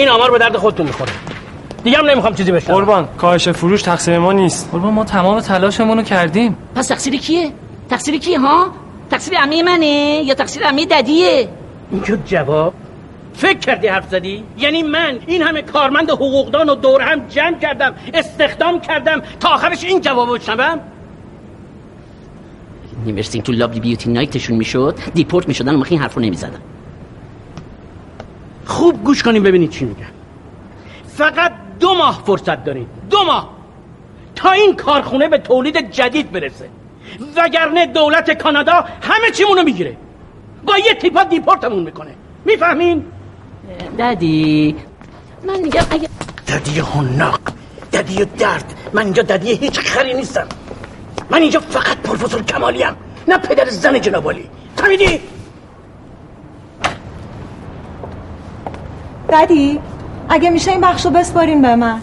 این آمار به درد خودتون میخوره. دیگه هم نمیخوام چیزی بشنوم. قربان، کاهش فروش تقصیر ما نیست. قربان، ما تمام تلاشمون رو کردیم. پس تقصیر کیه؟ تقصیر کی ها؟ تقصیر عمی منه یا تقصیر عمی ددیه؟ اینجور جواب فکر کردی حرف زدی؟ یعنی من این همه کارمند حقوقدان و دور هم جمع کردم، استخدام کردم تا آخرش این جوابو بشنوم؟ نیمرسین تو لابلی بیوتی نایتشون میشد، دیپورت میشدن، اون وقت این حرفو نمیزدن. خوب گوش کنیم ببینید چی میگن. فقط 2 ماه فرصت دارید. 2 ماه تا این کارخونه به تولید جدید برسه، وگرنه دولت کانادا همه چیمونو میگیره، با یه تیپا دیپورتمون میکنه. میفهمین؟ ددی من اینجا ددی هنناق، ددی درد. من اینجا ددی هیچ خری نیستم. من اینجا فقط پروفسور کمالیم، نه پدر زن جنابالی. فهمیدی؟ ددی اگه میشه این بخشو بسپارین به من.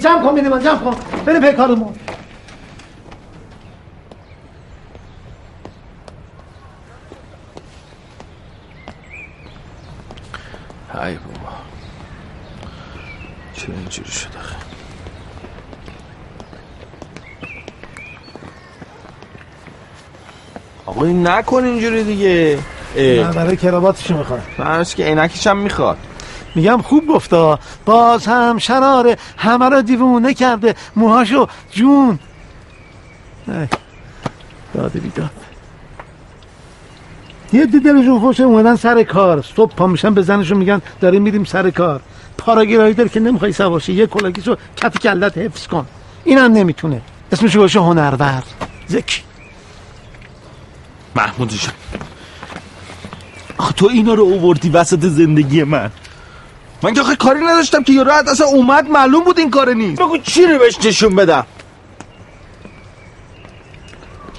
جمع کن میده من، جمع کن بریم پی کارمون. ای بابا چرا اینجوری شد آخه؟ آقا این نکن اینجوری دیگه. نه برای کراواتشو میخواد، فرض که عینکش هم میخواد. میگم خوب گفتا، باز هم شراره، همه را دیوونه کرده، موهاشو جون داده بیداد. یه دیدلشون خوشه اومدن سر کار، صبح پا میشن به زنشون میگن داریم میریم سر کار. پاراگیرایی داری که نمیخوای سواشی، یه کلاگیسو کت کلت حفظ کن. اینم نمیتونه، اسمشو باشه هنرور. زکی محمودی شد. آخه تو اینا رو آوردی وسط زندگی من. من که آخه کاری نداشتم که یارو اصلا اومد، معلوم بود این کاره نیست. بگو چی رو بهش نشون بدم.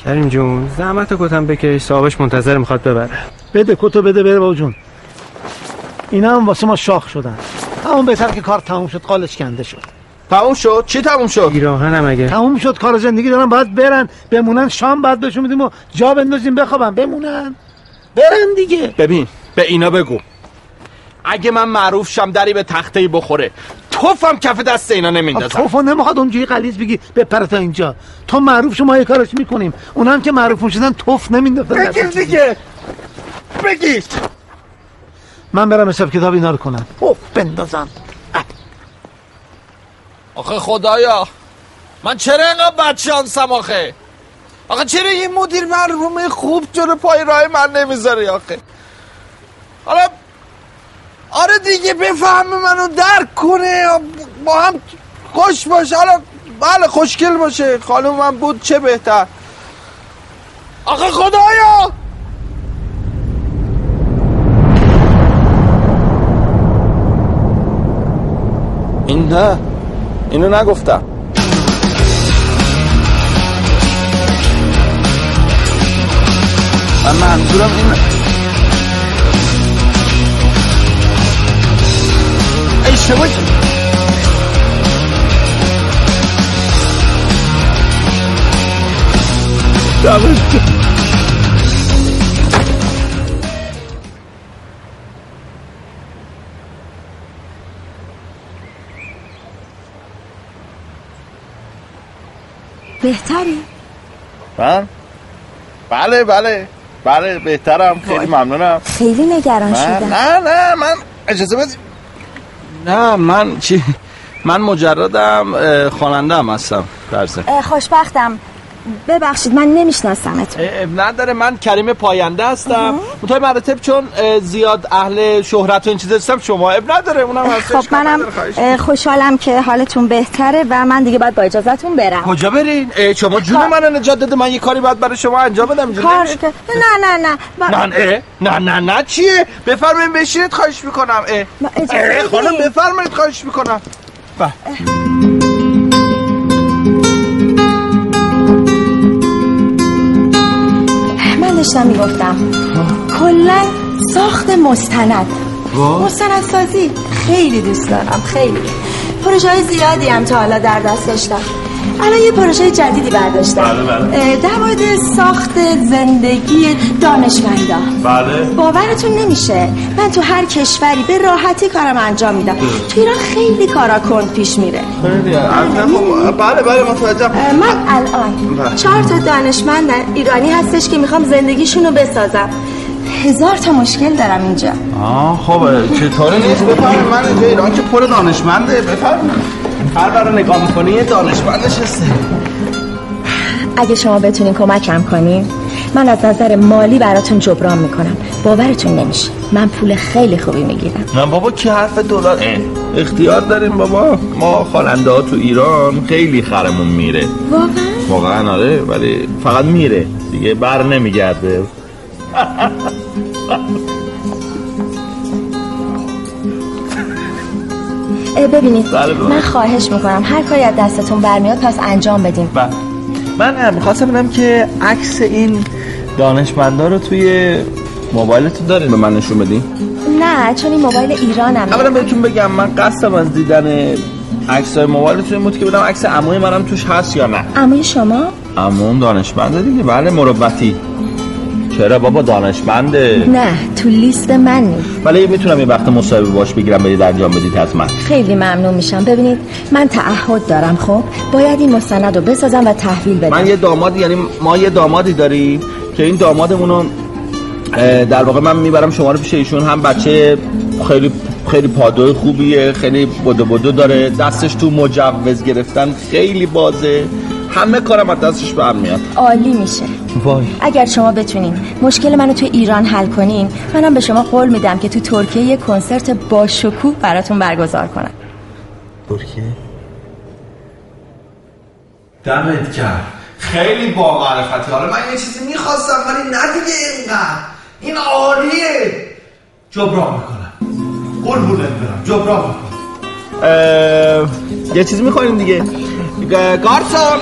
کریم جون زحمت کتم بکش، صاحبش منتظر میخواد ببره. بده کتو، بده بره بابا جون. اینا هم واسه ما شاخ شدن، همون بهتر که کار تموم شد قالش کنده شد. تموم شد؟ چی تموم شد؟ پیراهنم اگه تموم شد کار زندگی دارن باید برن، بمونن شام بعد بهشون میدیم و جا بندازیم بخوابن، بمونن برن دیگه. ببین به اینا بگو اگه من معروف شم دری به تخته‌ای بخوره توفم کف دست اینا نمیندازم. توفو نمیخواد اونجوری غلیظ بگی بپره تا اینجا. تو معروف شما یه کارش میکنیم، اون هم که معروف شدن توف نمیندازن. بگیر دیگه، بگیر. من برم حساب کتاب اینا رو کنم. توف بندازن. آخه خدایا من چرا اینقدر بدشانسم آخه؟ آخه چرا این مدیر مرحوم خوب جلو پای راه من نمیذاره آخه؟ حالا آره دیگه بفهمه منو درک کنه، با هم خوش باشه، حالا بله خوشگل باشه، خانومم بود چه بهتر. آخه خدایا این نه اینو نگفتم. من منظورم اینه شبوت. بهتری؟ من؟ بله بله بله بهترم، خیلی ممنونم. خیلی نگران شدم. نه نه من اجازه بدید. نه من چی؟ من مجردم، خواننده هم هستم. خوشبختم، ببخشید من نمیشناسمت. نداره، من کریم پاینده هستم. متای مراتب چون زیاد اهل شهرت و این چیزا هستم شما اب نداره اونم هستش. خب منم خوشحالم که حالتون بهتره و من دیگه باید با اجازهتون برم. کجا برین؟ شما جون منو نجات داده، من یه کاری باید برای شما انجام بدم. نه نه نه نه نه نه نه چیه؟ بفرمایید بشینید خواهش میکنم. خانم بفرمایید خواهش میکنم. داشتم میگفتم کلا ساخت مستندسازی خیلی دوست دارم، خیلی پروژه های زیادی هم تا حالا در دست داشتم. الان یه پروژه جدیدی برداشتم در مورد ساخت زندگی دانشمندا. بله باورتون نمیشه من تو هر کشوری به راحتی کارم انجام میدم، تو ایران خیلی کارا کند پیش میره. بله بله متوجهم. من الان 4 تا دانشمند ایرانی هستش که میخوام زندگیشونو بسازم. 1000 تا مشکل دارم اینجا. خب چطوره نیست بفرمایید. من اینجا ایران که پر دانشمنده، بفرمایید هر برای نگاه میکنی یه دانشمندش هسته. اگه شما بتونین کمکم کنین من از نظر مالی براتون جبران میکنم، باورتون نمیشه من پول خیلی خوبی میگیرم. نه بابا که حرف دلار اختیار داریم بابا، ما خواننده ها تو ایران خیلی خرمون میره واقعا آره، ولی فقط میره دیگه بر نمیگرده. ببینید من خواهش میکنم هر کاری از دستتون برمیاد پس انجام بدیم. من میخواستم ببینم که عکس این دانشمندا رو توی موبایلتون دارین به من نشون بدین؟ نه چون این موبایل ایرانم. اولا بهتون بگم من قصدم از دیدن عکسای موبایلتون بود که بدم عکس عموی منم توش هست یا نه. عموی شما؟ عموم دانشمنده دیگه. بله مروتی. چرا بابا دانشمنده؟ نه تو لیست من نیست. ولی میتونم یه وقت مصاحبه باش بگیرم برید انجام بدید حتما. خیلی ممنون میشم. ببینید من تعهد دارم خب باید این مستند رو بسازم و تحویل بدم. من یه داماد، یعنی ما یه دامادی داریم که این دامادمونو در واقع من میبرم شما رو پیش ایشون. هم بچه خیلی خیلی پادوی خوبیه، خیلی بدو بدو داره، دستش تو مجوز گرفتن خیلی بازه، همه کارم از دستش به هم میاد. عالی میشه. وای اگر شما بتونین مشکل منو تو ایران حل کنین منم به شما قول میدم که تو ترکیه یه کنسرت با شکوه براتون برگزار کنم. ترکیه؟ دمت کرد، خیلی با معرفتی. حالا من یه چیزی میخواستم ولی نه دیگه اینقدر، این عالیه. جبران میکنم قربونت برم، جبران میکنم. یه چیزی میخواین دیگه گارسون.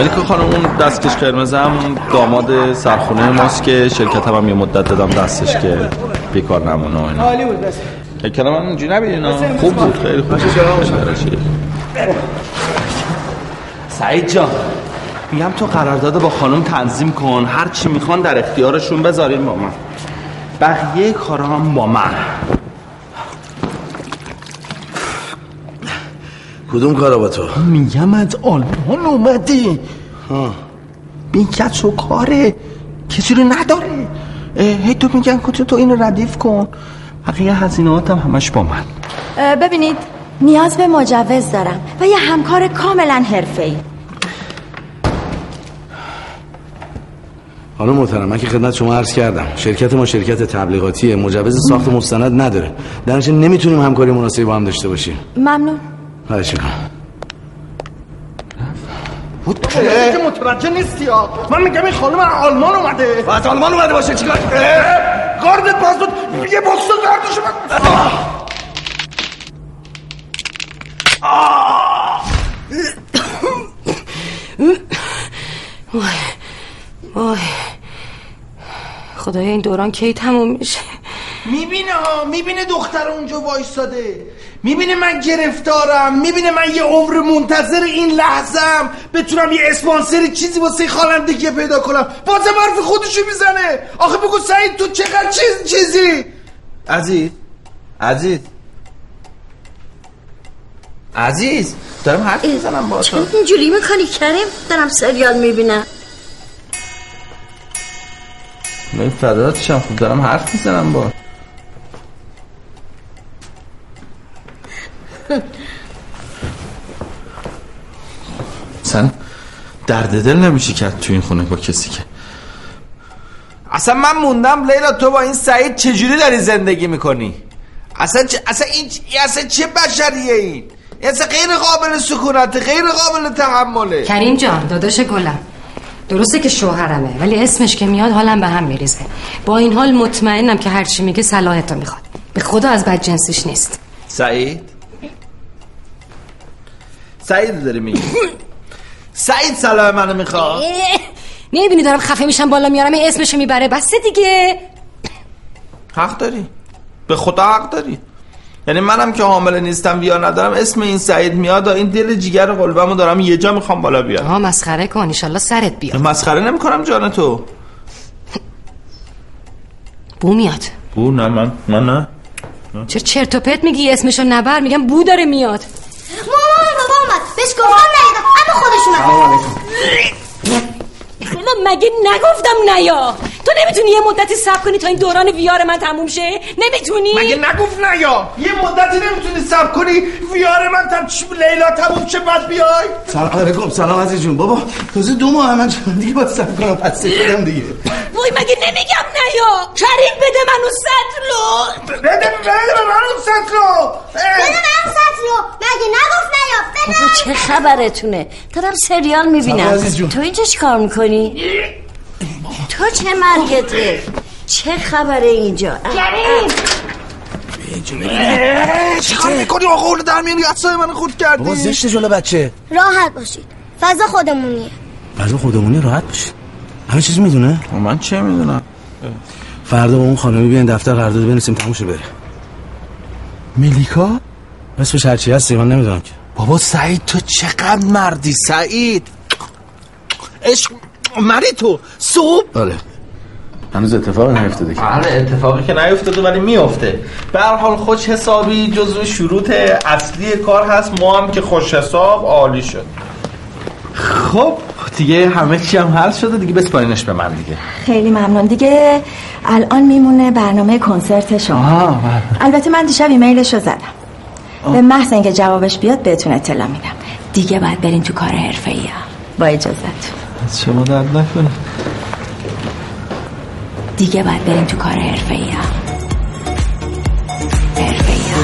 ملیکا خانم اون دستکش قرمز هم داماد سرخونه ماست که شرکت هم یه مدت دادم دستش که بیکار نمونه. اینا عالی بود. بس کلام هم اونجوری نبینینا. خوب بود، خیلی خوب. سعید جان میگم تو قرارداد با خانم تنظیم کن، هر چی میخوان در اختیارشون بذارین با من، بقیه کارا هم با من. کدوم کارا با تو؟ میگم از آلمان اومده بین کس و کاره کسی رو نداره، هی تو میگن که تو این ردیف کن، بقیه هزینه‌هاتم همش با من. ببینید نیاز به مجوز دارم و یه همکار کاملا حرفه‌ای. خانم محترم من که خدمت شما عرض کردم شرکت ما شرکت تبلیغاتیه، مجوز ساخت مستند نداره، در نتیجه نمیتونیم همکاری مناسبی با هم داشته باشیم. ممنون. خواهش می‌کنم. بود که متوجه نیستی ها، من میگم این خانم آلمان اومده و از آلمان اومده باشه چیکار گاردت باز بود یه بکس گاردشو وای خدایا این دوران کی تموم میشه؟ میبینه ها، میبینه دختر اونجا وایساده، میبینه من گرفتارم، میبینه من یه عمر منتظر این لحظه‌ام بتونم یه اسپانسر چیزی واسه خوانندگی پیدا کنم، بازم حرف خودشو میزنه. آخه بگو سعید تو چقدر چیزی عزیز دارم حرف میزنم با تو، چند اینجوری میکنی کریم؟ دارم سریال میبینم. من فداتشم، خوب دارم حرف میزنم با سن. درد دل نمیشه کرد تو این خونه با کسی که اصلا من موندم. لیلا تو با این سعید چجوری داری زندگی میکنی؟ اصلا چه بشریه این؟ اصلا غیر قابل سکونته، غیر قابل تحمله. کریم جان داداش گلم درسته که شوهرمه ولی اسمش که میاد حالم به هم میریزه. با این حال مطمئنم که هرچی میگه صلاحتو میخواد، به خدا از بد جنسیش نیست. سعید داری میگی؟ سعید صلاح منو میخواد؟ نمیبینی دارم خفه میشم بالا میارم اسمشو میبره بس دیگه. حق داری، به خدا حق داری. یعنی منم که حامله نیستم بیا ندارم اسم این سعید میاد و این دل جیگر قلبمو دارم یه جا میخوام بالا بیاد. ها مسخره کن ان شاءالله سرت بیاد. مسخره نمیکنم جان تو. بو میاد. بو نه من نه. چرا چرت و پرت میگی اسمشو نبر؟ میگم بو داره میاد. مامان بابا اومد بهش گفتم نیاد اما خودشون اومد. خلا مگه نگفتم نیا؟ تو نمیتونی یه مدتی صبر کنی تا این دوران ویار من تموم شه؟ نمیتونی؟ مگه نگفت نیا؟ یه مدتی نمیتونی صبر کنی ویار من لیلا تموم شه بعد بیای؟ سلام علیکم. سلام عزیز جون. بابا تازه 2 ماه من دیگه باید صبر کنم پس شدم دیگه. وای مگه نمیگم نیا؟ کریم بده منو سطلو. بده منو سطلو. مگه نگفت نیا؟ بابا چه خبرتونه؟ دارم سریال میبینم. تو اینجا چیکار میکنی؟ تو چه مرگته؟ چه خبره اینجا؟ کریم چه کار میکنی؟ آقا اولو در میانی اصلا من خود کردی؟ بابا زشته جلو بچه. راحت باشید فضا خودمونیه. فضا خودمونی راحت باشید. همه چیز میدونه؟ من چه میدونم؟ فردا با اون خانمی بیاین دفتر قرارداد بنویسیم تموم شه بره. ملیکا؟ اسمش هرچی هستی من نمیدونم که. بابا سعید تو چقدر مردی سعید. عشق مری تو صبح؟ آره هنوز اتفاق نیفتاده که. آره اتفاقی که نیفتاده ولی میفته. به هر حال خوش حسابی جزو شروط اصلی کار هست. ما هم که خوش حساب عالی شد. خب دیگه همه چی هم حل شده دیگه، بسپارینش به من دیگه. خیلی ممنون. دیگه الان میمونه برنامه کنسرت شما. البته من دیشب ایمیلش رو زدم. به محض اینکه جوابش بیاد بهتون اطلاع میدم. دیگه باید برین تو کار حرفه‌ای با اجازهتون. شما درد نکنید. دیگه باید بریم تو کار حرفه‌ای ها. حرفه‌ای ها.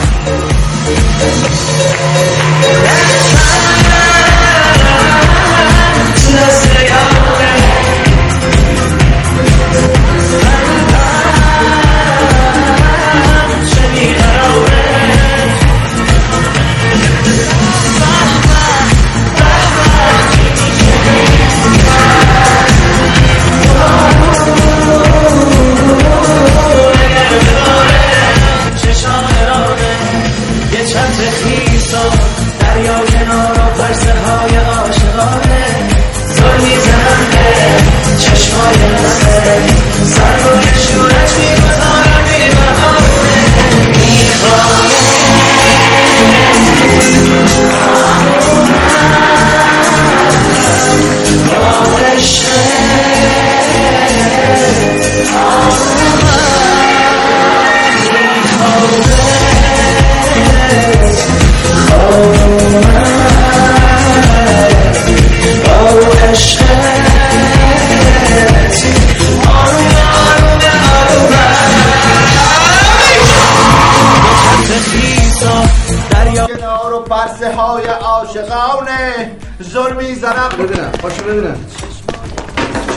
میزنم بدونم پاشو بدونم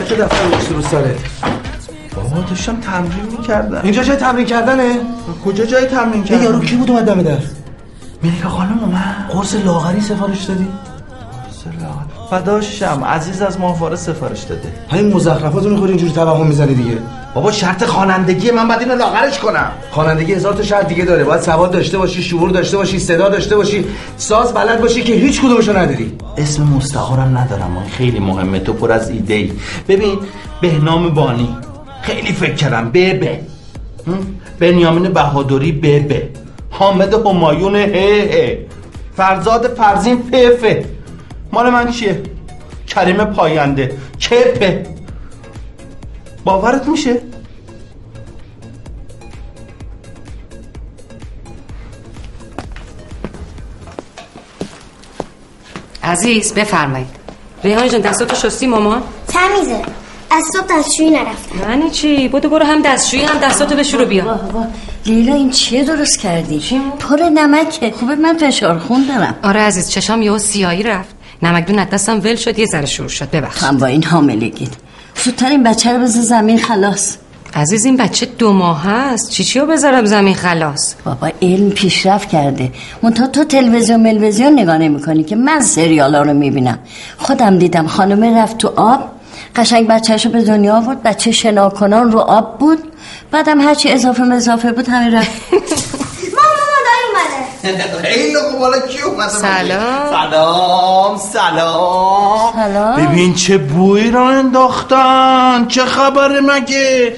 چه دفتر مشت رو سره. بابا داشتم تمرین میکردم. اینجا جای تمرین کردنه؟ کجا جای تمرین کردن؟ یارو کی بود اومد دم در؟ ملیکا خانم اومد. قرص لاغری سفارش دادی؟ فداشم عزیز از ماهواره سفارش داده. همین مزخرفاتو میخوری اینجوری توهم میزنی دیگه. بابا شرط خوانندگی من بعد اینو لاغرش کنم. خوانندگی هزار تا شرط دیگه داره. باید سواد داشته باشی، شعور داشته باشی، صدا داشته باشی، ساز بلد باشی که هیچ کدومشو نداری. اسم مستعارم ندارم من. خیلی مهمه تو پر از ایده ای. ببین بهنام بانی خیلی فکر کردم به بنیامین بهادری به حامد همایون فرزاد فرزین پفه مال من چیه؟ کریم پاینده چپه. باورت میشه؟ عزیز بفرمایید. ریحان جان دستاتو شستی مامان؟ تمیزه. از صبح دستشویی نرفتم. یعنی چی؟ برو هم دستشویی هم دستاتو بشورو بیا. بابا لیلا این چیه درست کردی؟ چی؟ پر نمکه. خوبه من فشارخون دارم. آره عزیز چشام یهو سیاهی رفت. نمکدون دستم ول شد یه ذره شروع شد ببخشید. هم با این حاملگی. زودتر این بچه رو بذار زمین خلاص. عزیز این بچه 2 ماه هست. چیچیو بذارم زمین خلاص؟ بابا علم پیشرفت کرده. منتها تو تلویزیون نگاه نمی‌کنی که من سریالا رو می‌بینم. خودم دیدم خانم رفت تو آب قشنگ بچه‌شو به دنیا آورد. بچه شناکنان رو آب بود. بعدم هر چی اضافه بود همین رفت. خیلی خوب حالا کی اومده؟ سلام سلام سلام. ببین چه بویی را انداختن. چه خبره مگه؟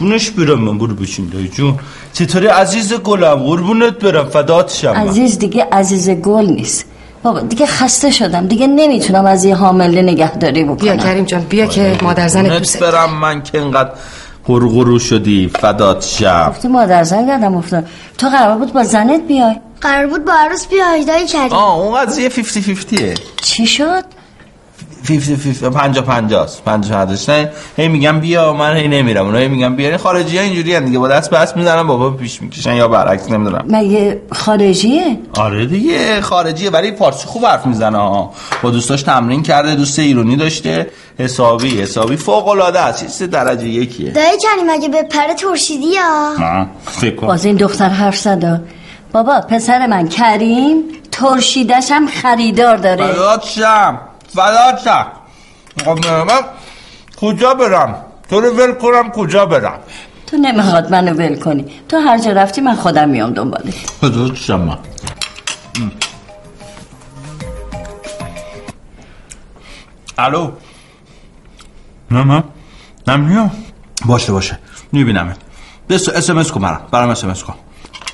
قربونش برم من. برو بشین دایی جون. چطوری عزیز گلم؟ قربونت برم فدات شم. عزیز دیگه عزیز گل نیست بابا. دیگه خسته شدم. دیگه نمیتونم از یه حامله نگهداری بکنم. بیا کریم جان بیا که مادرزن دوست برم من که اینقدر غرغرو شدی فدات شم. گفتی مادر زن گردم افتاد. تو قرار بود با زنت بیای. قرار بود با عروس بیای دایی کریم. اون قضیه 50-50ه. چی شد؟ 50-50 نه هی میگم بیا من هی نمیرم. اونا هی میگن بیا. خارجی‌ها اینجوریه دیگه با دست بس میزنن بابا پیش میکشن یا برعکس نمیدونم. مگه خارجیه؟ آره دیگه خارجیه ولی فارسی خوب حرف میزنه ها. با دوستاش تمرین کرده. دوست ایرانی داشته. حسابی فوق‌العاده است. درجه 1ه. دایی کریم مگه به پره ترشیدی ها؟ باز این دختر حرف زد. بابا پسر من کریم ترشیدش هم خریدار داره. بلاتشم فلاتا. من کجا برم؟ تو رو ول کنم کجا برم؟ تو نمیخواد منو ول کنی. تو هر جا رفتی من خودم میام دنبالت. خدا شما. الو. نه میام. باشه. میبینمت. بس اس ام اس کو برام اس ام اس کو.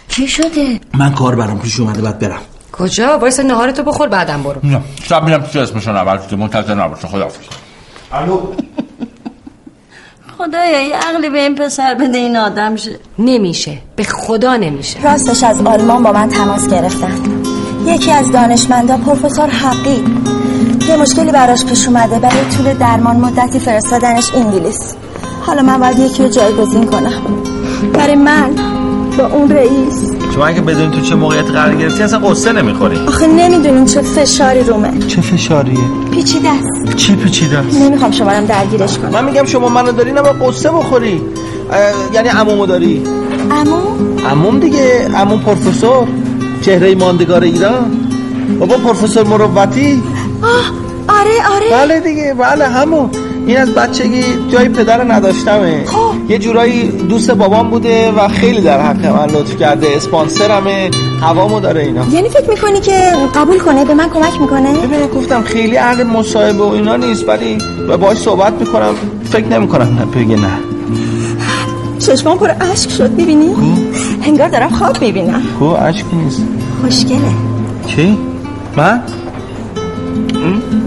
چی شده؟ من کار برام پیش اومده بعد برم. کجا؟ وایسا نهارتو بخور بعدم برو. نه شب میرم پیش اسمشون اول تو منتظر نباشه. خداحافظ. الو. خدایا یه عقلی به این پسر بده این آدم شه. نمیشه به خدا نمیشه. راستش از آلمان با من تماس گرفتن. یکی از دانشمندا پروفسور حقی یه مشکلی براش پیش اومده. برای طول درمان مدتی فرستادنش انگلیس. حالا من باید یکی رو جایگزین کنم. برای من با اون رئیس. شما اگه بدونی تو چه موقعیت قرار گرفتی اصلا قصه نمیخوری. آخه نمیدونین چه فشاری رومه. چه فشاریه؟ پیچیده است. چه پیچیده است؟ نمیخوام شما هم درگیرش کنم. من میگم شما منو داری نه با قصه بخوری. یعنی عمومو داری؟ عموم دیگه. عموم پروفسور چهره ماندگار ایران. بابا پروفسور مروتی. آره بله دیگه بله همون. این از بچگی جای پدر نداشتمه. یه جورایی دوست بابام بوده و خیلی در حق من لطف کرده. اسپانسرمه هوامو داره اینا. یعنی فکر میکنی که قبول کنه به من کمک میکنه؟ ببین گفتم خیلی اهل مصاحبه و اینا نیست ولی باهاش صحبت میکنم. فکر نمیکنم بگه نه. چشمام پر اشک شد میبینی؟ انگار دارم خواب میبینم. اشک نیست. خوشگله. چی؟ من؟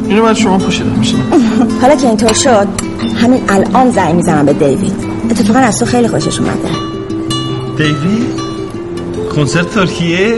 اینو من شما پوشیدم میشه. حالا که اینطور شد همین الان زنگ میزنم به دیوید. اتفاقا از تو خیلی خوشش اومده. دیوید؟ کنسرت ترکیه؟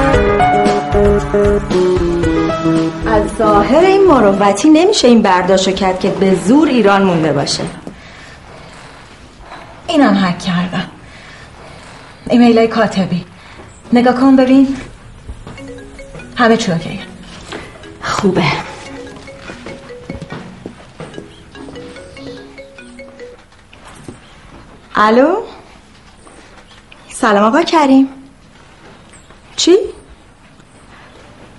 ظاهر این مروتی نمیشه این برداشتو کرد که به زور ایران مونده باشه. اینم هک کردم. ایمیلای کاتبی نگاه کن ببین. همه چی اوکیه. خوبه. الو. سلام آقا کریم. چی؟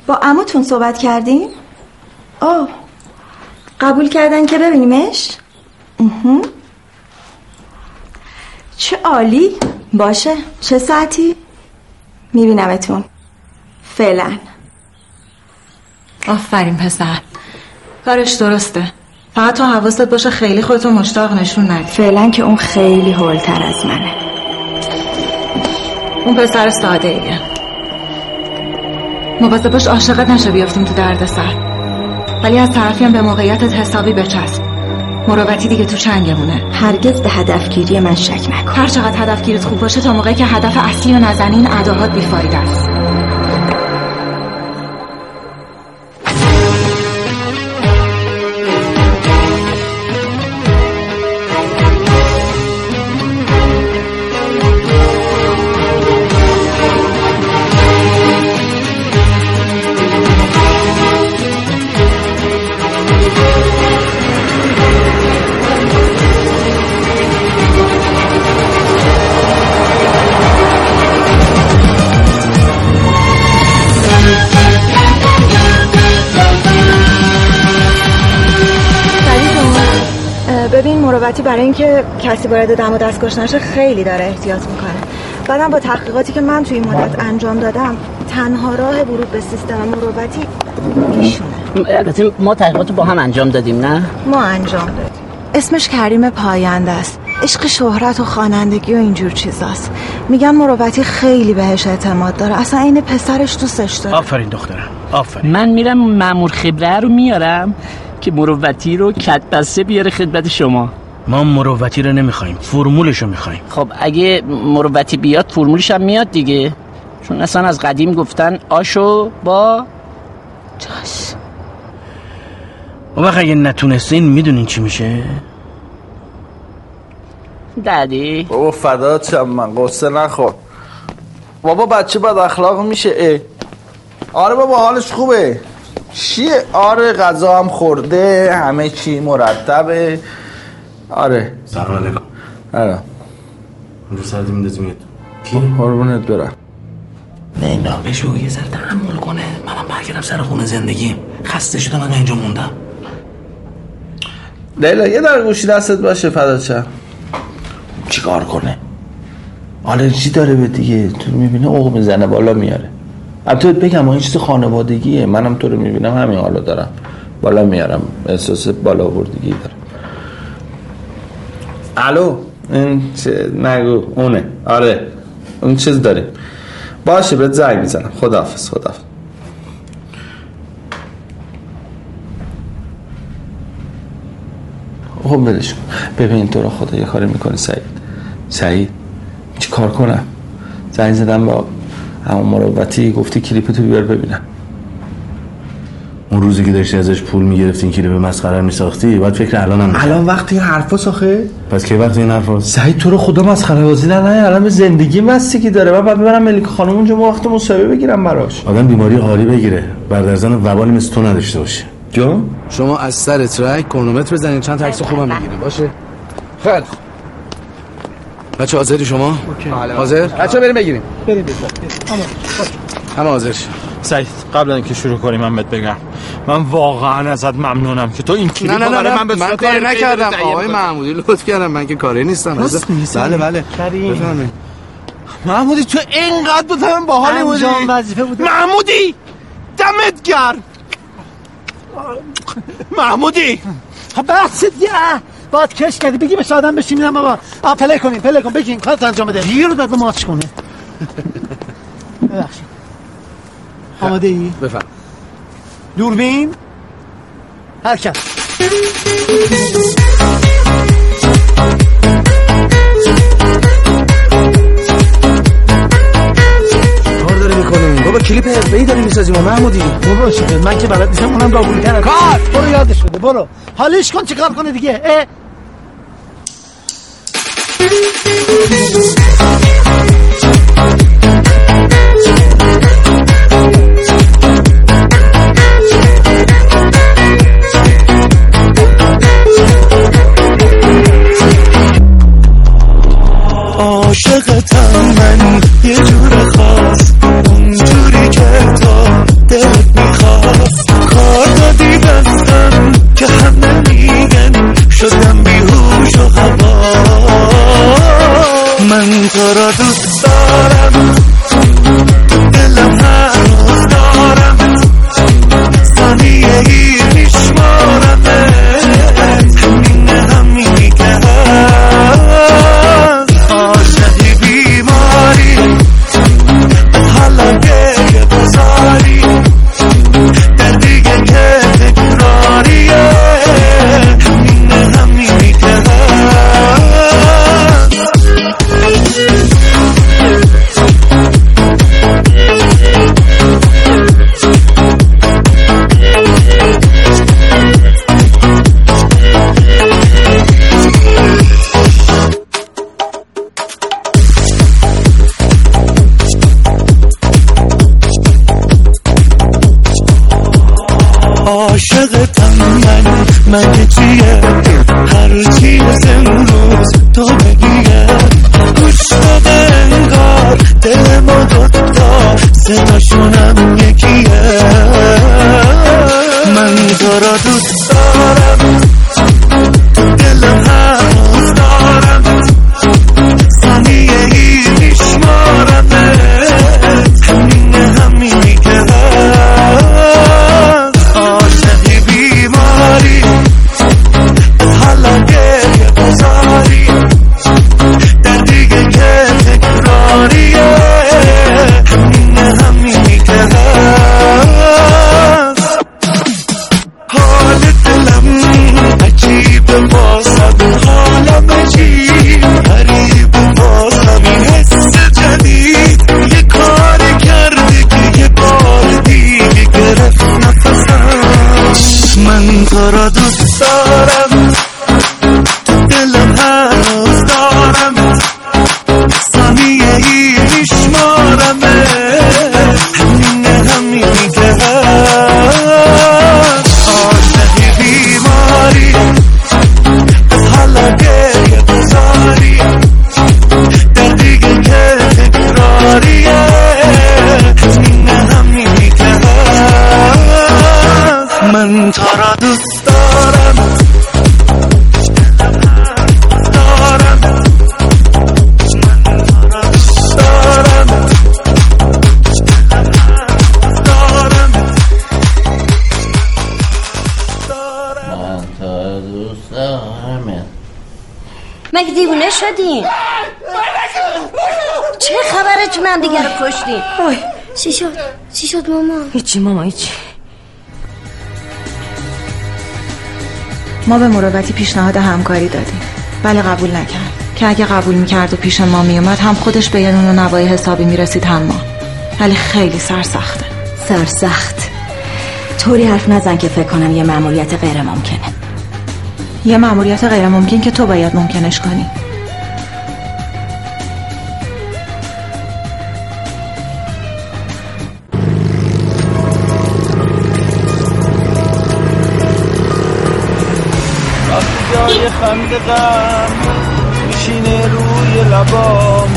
با عموتون صحبت کردین؟ آه قبول کردن که ببینیمش؟ چه عالی. باشه چه ساعتی؟ میبینمتون. فعلا. آفرین پسر، کارش درسته، فقط تو حواست باشه خیلی خودتو مشتاق نشون ندی. فعلا که اون خیلی هولتر از منه. اون پسر ساده ایه، مواظب باش عاشقت نشه بیافتیم تو درد سر، ولی از طرفی هم به موقعیتت حسابی بچسب. مروتی دیگه تو چنگمونه. هرگز به هدفگیری من شک نکن. هر چقدر هدفگیریت خوب باشه تا موقعی که هدف اصلی رو نزنی این اداهات بی‌فایده است. برای اینکه کسی وارد دم و دستگاش نشه خیلی داره احتیاط میکنه. بعدم با تحقیقاتی که من توی این مدت انجام دادم تنها راه ورود به سیستم مروتی ایشونه. البته ما تحقیقاتو با هم انجام دادیم. نه ما انجام دادیم. اسمش کریم پاینده است. عشق شهرت و خوانندگی و اینجور چیزاست. میگم مروتی خیلی بهش اعتماد داره، اصلا این پسرش دوستش داره. آفرین دخترم آفرین. من میرم مأمور خبره رو میارم که مروتی رو کدبسته بیاره خدمت شما. ما مروتی رو نمیخوایم، فرمولش رو میخوایم. خب اگه مروتی بیاد فرمولش هم میاد دیگه، چون اصلا از قدیم گفتن آشو با جاش. وقت اگه نتونستین میدونین چی میشه؟ دادی بابا فدات شم، من قصه نخور بابا. بچه بد اخلاق میشه. آره بابا حالش خوبه. چیه؟ آره غذا هم خورده، همه چی مرتبه. آره سلام علیکم. آره رو سردی میدازیم. کی؟ قربونت برم. نه نه بشو یه ذره تحمل کنه. منم برگردم سر خونه زندگیم، خسته شدم من اینجا موندم. لیلا یه در گوشی دستت باشه فدات شم. چیکار کنه؟ آلرژی داره به دیگه، تو میبینه عقم میزنه بالا میاره. البته بگم این چیز خانوادگیه، منم تو رو میبینم همین حالا دارم بالا میارم، احساس بالا بردگی داره. الو این چه نگو اونه. آره اون چیز داریم. باشه بهت زنگ میزنم. خداحافظ. خداحافظ. خب بلش کن. ببین تو رو خدا یه کاری میکنی سعید. سعید چی کار کنم؟ زنگ زدم با همون مروتی، گفتی کلیپتو بیار ببینم. اون روزی که داشتی ازش پول میگرفتی این کلیپ مسخره میساختی، بعد فکر الانم میکنم. الان وقتی این حرفاست آخه؟ پس کی وقتی این حرفاست؟ سعید تو رو خدا مسخره بازی نه، الان به زندگی مستی که داره. من بعد ببرم ملیکا خانم اونجا وقت مصاحبه بگیرم براش. آدم بیماری حالی بگیره، برادرزن وبالی مثل تو نداشته باشه. جان شما از سر ترک کرونومتر بزنید، چند تا عکس خوبم بگیرید. باشه خیلی خوب. بچا حاضری شما؟ حاضر؟ بچا بریم بگیریم. بریم همه حاضر. سعید قبل از اینکه شروع کنیم من بهت بگم من واقعا ازت ممنونم که تو این کلیپو برای من به صورت کاری نکردم. آقای محمودی لطف کردم، من که کاری نیستم. بله بله بفرمایید. محمودی تو اینقدر بودم با حال بودی. محمودی دمت گرم. محمودی بحث دیگه باید کش کردی بگی بشه آدم بشیم میدم بابا پلی کنیم پلی کن بگی این کارت انجام بده یه رو داد به ماچ کنه. ببخشید آماده ای؟ بفرم. دوربین حرکت. کار داری میکنیم بابا کلیپ حرفه‌ای داری میسازیم محمودی بابا شده من که بلد نیستم اونم را بولی کنم کار برو یادش بده برو حالش کن چه کار کنه دیگه اه. عاشقتم من یه جور خاص اونجوری که تو دلت میخواست کار دادی دستم که هم نمیگن شدم بیهوش و هوا من تو را دوست دارم دلم هنوز دارم ثانیه گیر میشمارم من چیه هر چیز امروز تو بگیه گوش داده انگار دلم و دوتا صداشونم یکیه من تو را دوست دارم دلم هنوز دارم ثانیه ای میشمارم شدین چه خبره که من دیگه رو کشتین؟ چی شد ماما؟ هیچی. ما به مروتی پیشنهاد همکاری دادیم ولی قبول نکرد که اگه قبول میکرد و پیش ما میومد هم خودش به یه نون نوای حسابی میرسید هم ما ولی خیلی سرسخت طوری حرف نزن که فکر کنم یه ماموریت غیر ممکنه که تو باید ممکنش کنی. خنده غم میشینه روی لبام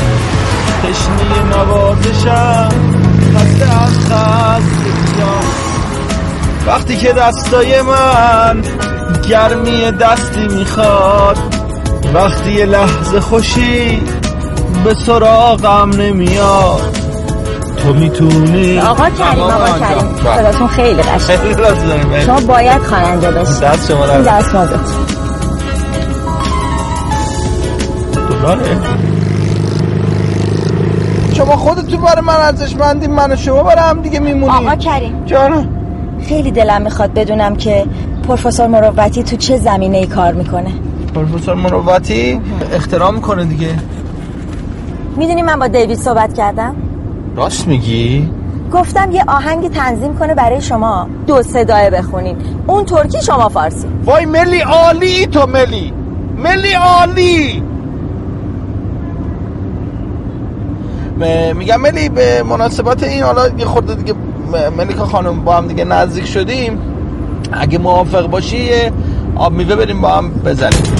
تشنی نوازشم خسته از خستگیام وقتی که دستای من گرمی دستی میخواد وقتی لحظه خوشی به سراغم نمیاد تو میتونی آقا کریم صداتون خیلی قشنگه، خیلی راست داریم، شما باید خواننده باشید. دست شما رو دست نازه دولاره. شما خودتون برای من ارزشمندی، من و شما برای هم دیگه میمونیم. آقا کریم جانم، خیلی دلم میخواد بدونم که پروفسور مروتی تو چه زمینه‌ای کار میکنه. پروفسور مروتی اختراع میکنه دیگه. میدونی من با دیوید صحبت کردم. راست میگی؟ گفتم یه آهنگی تنظیم کنه برای شما، دو صدای بخونین، اون ترکی شما فارسی. وای ملی عالی، تو ملی عالی. میگم ملی به مناسبت این، حالا یه خورده دیگه ملیکا خانم با هم دیگه نزدیک شدیم، اگه موافق باشی آب میوه بریم با هم بزنیم.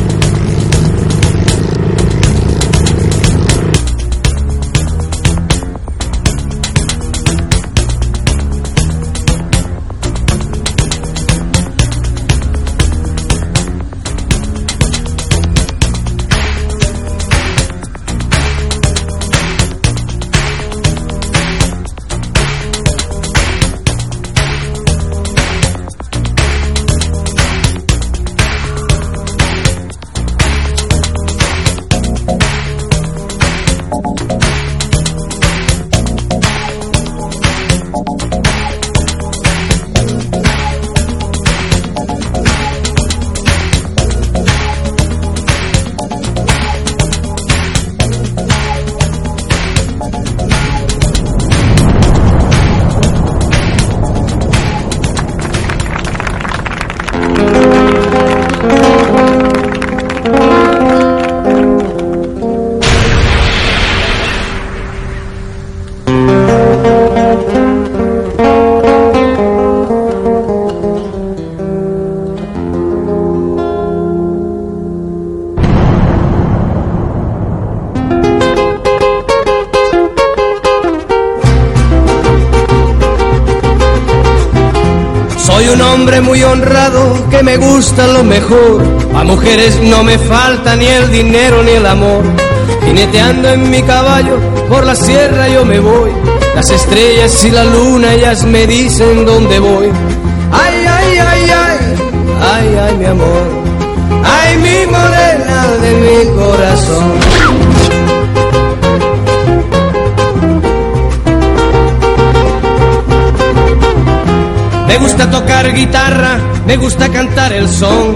Muy honrado que me gusta lo mejor, a mujeres no me falta ni el dinero ni el amor. Jineteando en mi caballo por la sierra yo me voy, las estrellas y la luna ellas me dicen dónde voy. Ay, ay, ay, ay, ay, ay mi amor, ay mi morena de mi corazón. Me gusta tocar guitarra, me gusta cantar el son,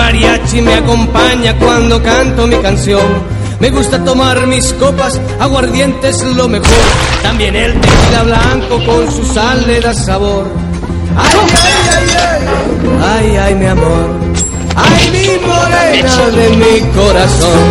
mariachi me acompaña cuando canto mi canción. Me gusta tomar mis copas, aguardiente es lo mejor, también el tequila blanco con su sal le da sabor. Ay, ay, ay, ay, ay, ay mi amor, ay mi morena de mi corazón.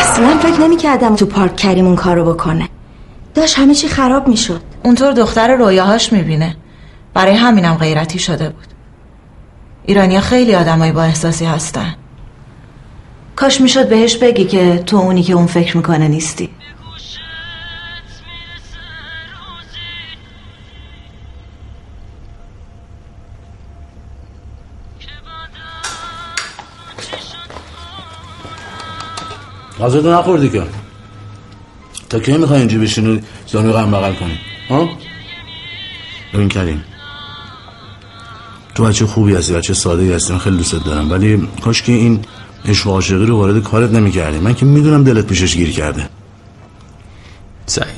اصلا فکر نمی‌کردم تو پارک کریم اون کارو بکنه، داشت همه چی خراب میشد. اونطور دختر رویاهاش میبینه، برای همینم غیرتی شده بود. ایرانیا خیلی آدمای با احساسی هستن. کاش میشد بهش بگی که تو اونی که اون فکر میکنه نیستی. غذاتو نخوردی که تا کی میخوای اینجا بشینی زانوی غم بغل کنی؟ ها؟ ببین کریم، تو بچه خوبی هستی، بچه ساده‌ای هستی، من خیلی دوستت دارم، ولی کاش که این عشق و عاشقی رو وارد کارت نمی‌کردی. من که میدونم دلت پیشش گیر کرده. سعید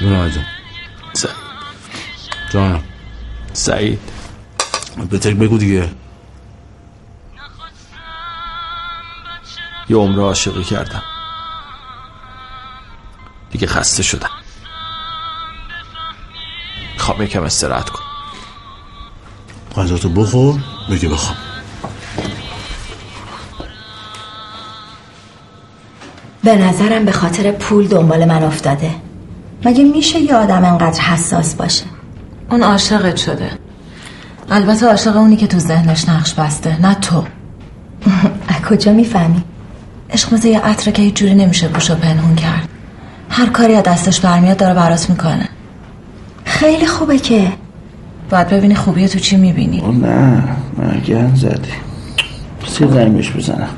جونم، سعید جونم، سعید به تک بگو دیگه. یه عمر عاشقی کردم دیگه، خسته شدم، میخوام یکم استراحت کن. غذاتو بخور بگی بخوام. به نظرم به خاطر پول دنبال من افتاده. مگه میشه یه آدم انقدر حساس باشه؟ اون عاشقت شده، البته عاشق اونی که تو ذهنش نقش بسته، نه تو. از کجا میفهمی؟ عشق مثل یه عطره که هیچ جوری نمیشه پوشو پنهون کرد. هر کاری از دستش برمیاد داره برات میکنه. خیلی خوبه که باید ببینی خوبیه تو چی میبینی. او نه من گن زدی. بسید زنگ بهش بزنم.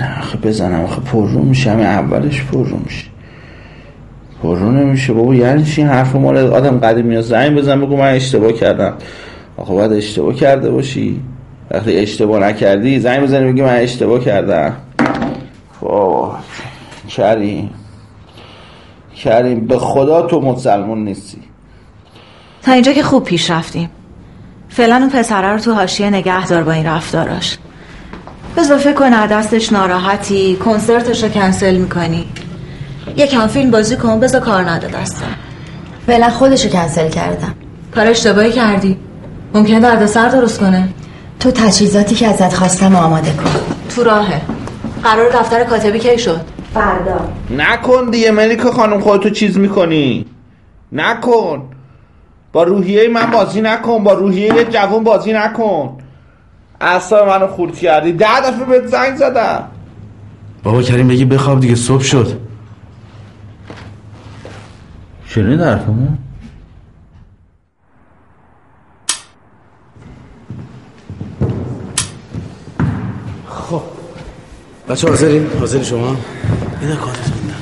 نه آخه بزنم آخه پر رو میشه. همه اولش پر رو میشه. پر رو نمیشه بابا. یعنی چی حرف مال آدم قدیم میاد زنگ بزن بگو من اشتباه کردم. آخه باید اشتباه کرده باشی. وقتی اشتباه نکردی زنگ بزنی بگی من اشتباه کردم. بابا کریم به خدا تو مسلمون نیستی. تا اینجا که خوب پیش رفتیم. فعلا اون پسره رو تو حاشیه نگه دار با این رفتاراش. بذار فکر کنه دستش ناراحتی کنسرتش رو کنسل میکنی. یکم فیلم بازی کن بذار کار نده دستم. فعلا خودش رو کنسل کردم. کار اشتباهی کردی. ممکنه دردسر درست کنه. تو تجهیزاتی که ازت خواستم آماده کن. تو راهه. قرار دفتر کاتبی کی شد؟ فردا. نکن دیگه ملیکا خانم خودتو چیز میکنی. نکن. با روحیه من بازی نکن. با روحیه جوان بازی نکن. اعصاب منو خورد کردی. 10 دفعه بهت زنگ زدم. بابا کریم بگی بخواب دیگه صبح شد. شنید حرفمو؟ خب بچه حاضرین؟ حاضر شما؟ اینا کارت میدن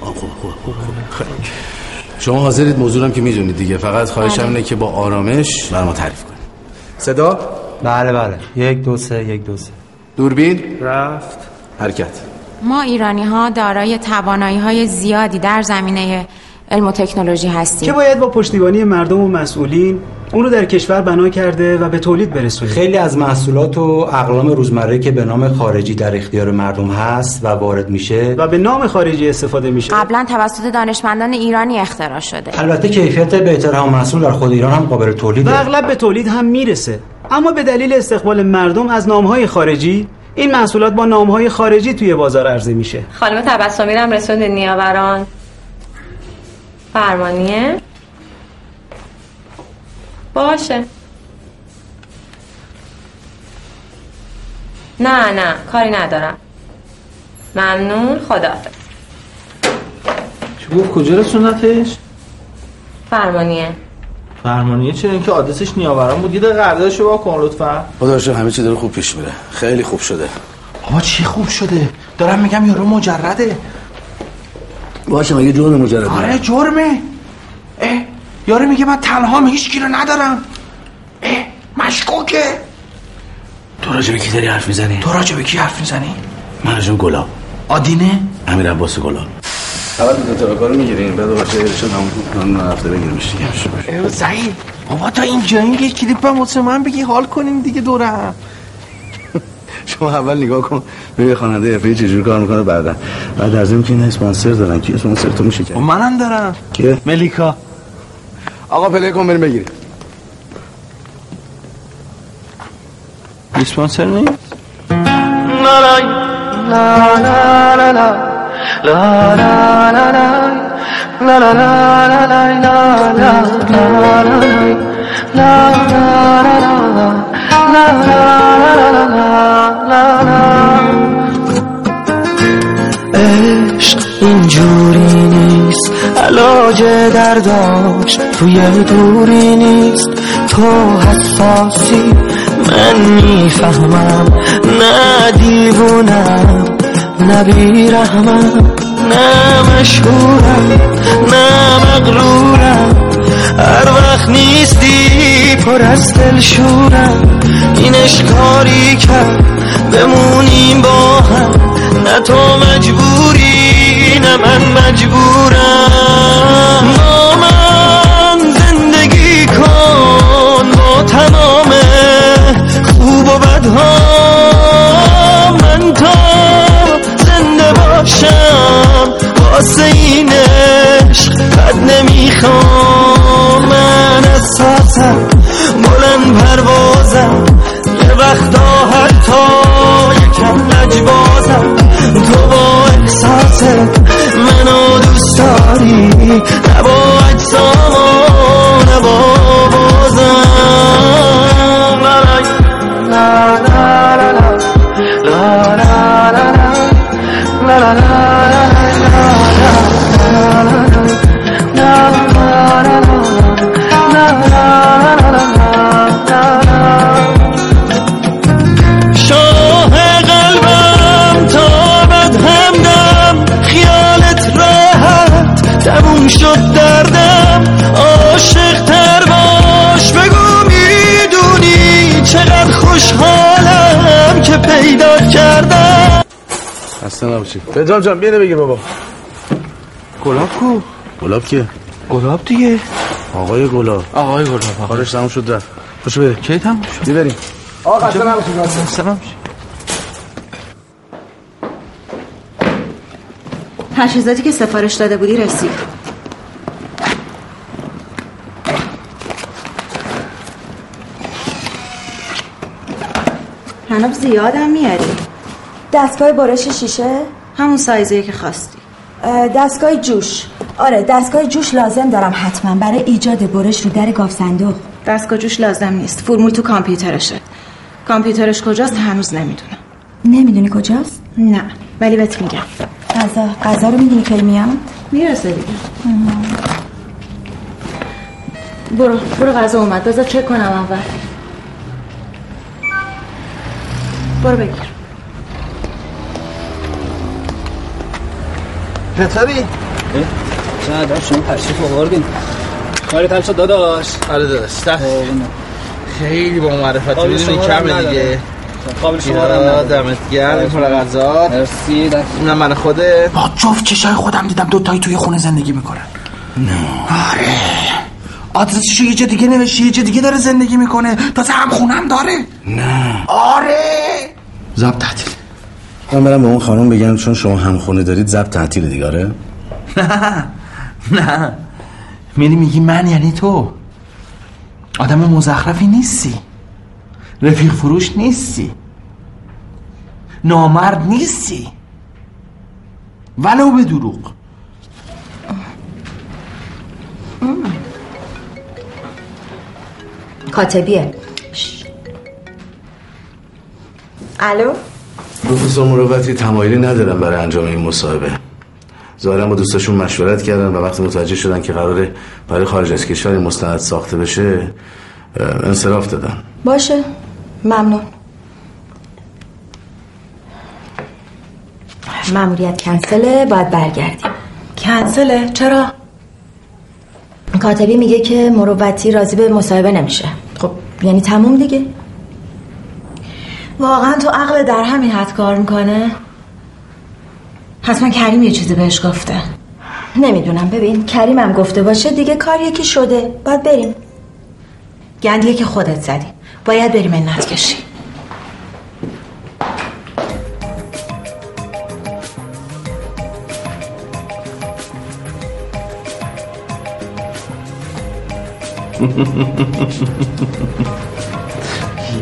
خب. شما حاضرید موضوعم که میدونید دیگه. فقط خواهشم اینه که با آرامش برام تعریف کنید. صدا؟ بله بله. 1 2 3 1 2 3. دوربین؟ رفت. حرکت. ما ایرانی‌ها دارای توانایی‌های زیادی در زمینه علم و تکنولوژی هستیم که باید با پشتیبانی مردم و مسئولین اون رو در کشور بنا کرده و به تولید برسونیم. خیلی از محصولات و اقلام روزمره که به نام خارجی در اختیار مردم هست و وارد میشه و به نام خارجی استفاده میشه قبلا توسط دانشمندان ایرانی اختراع شده. البته کیفیت بهتر هم محصول در خود ایران هم قابل تولیده و اغلب به تولید هم میرسه، اما به دلیل استقبال مردم از نام‌های خارجی این محصولات با نام‌های خارجی توی بازار عرضه میشه. خانم تبسمی هم رسوند نیاوران فرمانیه. باشه. نه کاری ندارم. ممنون. خداحافظ. چی گفت کجا رسونتش؟ فرمانیه چه اینکه آدرسش نیاوران بود. یه دقیقه قراردادشو واکن لطفا. خدا رو شکر همه چی داره خوب پیش میره. خیلی خوب شده. آقا چی خوب شده؟ دارم میگم یارو مجرده. باشه مگه جرم مجرده؟ آره جرمه. یارو میگه من تنهام هیچ کی رو ندارم. مشکوکه. تو راجع به کی داری حرف میزنی؟ من راجع به گلاب. آدینه؟ امیرعباس گلاب. اول تو کارو میگیریم بعد باشه ایشون همون هفته بگیرمش دیگه میشه. ای سعید بابا تا اینجاییم که کلیپم واسه من بگی حال کنیم دیگه دوره هم. شما اول نگاه کن ببین خواننده اف چه جوری کار میکنه بعد از اینکه اینا اسپانسر دارن کی اسپانسر تو میشه که منم دارم که ملیکا. آقا پلی کن بریم بگیریم. اسپانسر نیست؟ لا لا لا لا لا لا لا لا لا لا لا لا لا لا توی دوری نیست. تو حساسی من میفهمم. نه دیوونم نه بیرحمم نه مشهورم نه مغرورم. هر وقت نیستی پر از دلشورم. این اشکاری کرد بمونیم با هم. نه تو مجبوری نه من مجبورم. تمام خوب و بدها من تا زنده باشم واسه این عشق بد نمیخوام. من اساسم بلند پروازم یه وقتا حتی یکم لجبازم. تو با احساسم منو دوست داری نه با اجسام و نه با بازم. La la la la خسته نباشید. بهنام جان بیا بگیر بابا. گلاب کو؟ گلاب کیه؟ گلاب دیگه. آقای گلاب. آقای گلاب. کارش تموم شد رفت. خوش بده. کی تموم شد؟ ببریم. آقا خسته نباشید. خسته نباشید. تجهیزاتی که سفارش داده بودی رسید. هنوز زیادم میاری. دستگاه برش شیشه؟ همون سایزیه که خواستی. دستگاه جوش. آره دستگاه جوش لازم دارم حتما برای ایجاد برش رو در گاف صندوق. دستگاه جوش لازم نیست. فرمول تو کامپیوترشه. کامپیوترش کجاست هنوز نمیدونم. نمیدونی کجاست؟ نه ولی بهت میگم. غذا رو میدونی که میام؟ میرسه دیگه. برو غذا اومد. بذار چک کنم اول. برو بگیر. چطوری؟ چند داشت شما تشریف آوردین. کارت هم شد داداش. آره داداش. خیلی با معرفت میدونی کمه دیگه. قابل شما رو دمت گرم پول غذا. مرسی. اونم من خوده. با جفت چشای خودم دیدم دوتایی توی خونه زندگی میکنن. آره. آدرسش یه جا دیگه نوشته، یه جا دیگه داره زندگی میکنه. تازه هم خونه هم داره. نه. آره. ضبط تعطیل. من برم به اون خانم بگم چون شما هم خونه دارید ضبط تعطیل دیگه. آره. نه. میگی من یعنی تو. آدم مزخرفی نیستی. رفیق فروش نیستی، نامرد نیستی، ولو به دروغ. کاتبیه. الو پروفسور مروتی تمایلی ندارن برای انجام این مصاحبه. ظاهرا با دوستاشون مشورت کردن و وقتی متوجه شدن که قراره برای خارج از کشور مستند ساخته بشه انصراف دادن. باشه ممنون. ماموریت کنسله، باید برگردیم. کنسله؟ چرا؟ کاتبی میگه که مروتی راضی به مصاحبه نمیشه. خب یعنی تموم دیگه. واقعا تو عقل در همین حد کار میکنه؟ حتما کریم یه چیزی بهش گفته. نمیدونم. ببین کریم هم گفته باشه دیگه کار یکی شده. باید بریم. گندیه که خودت زدی. باید بریم منت کشی.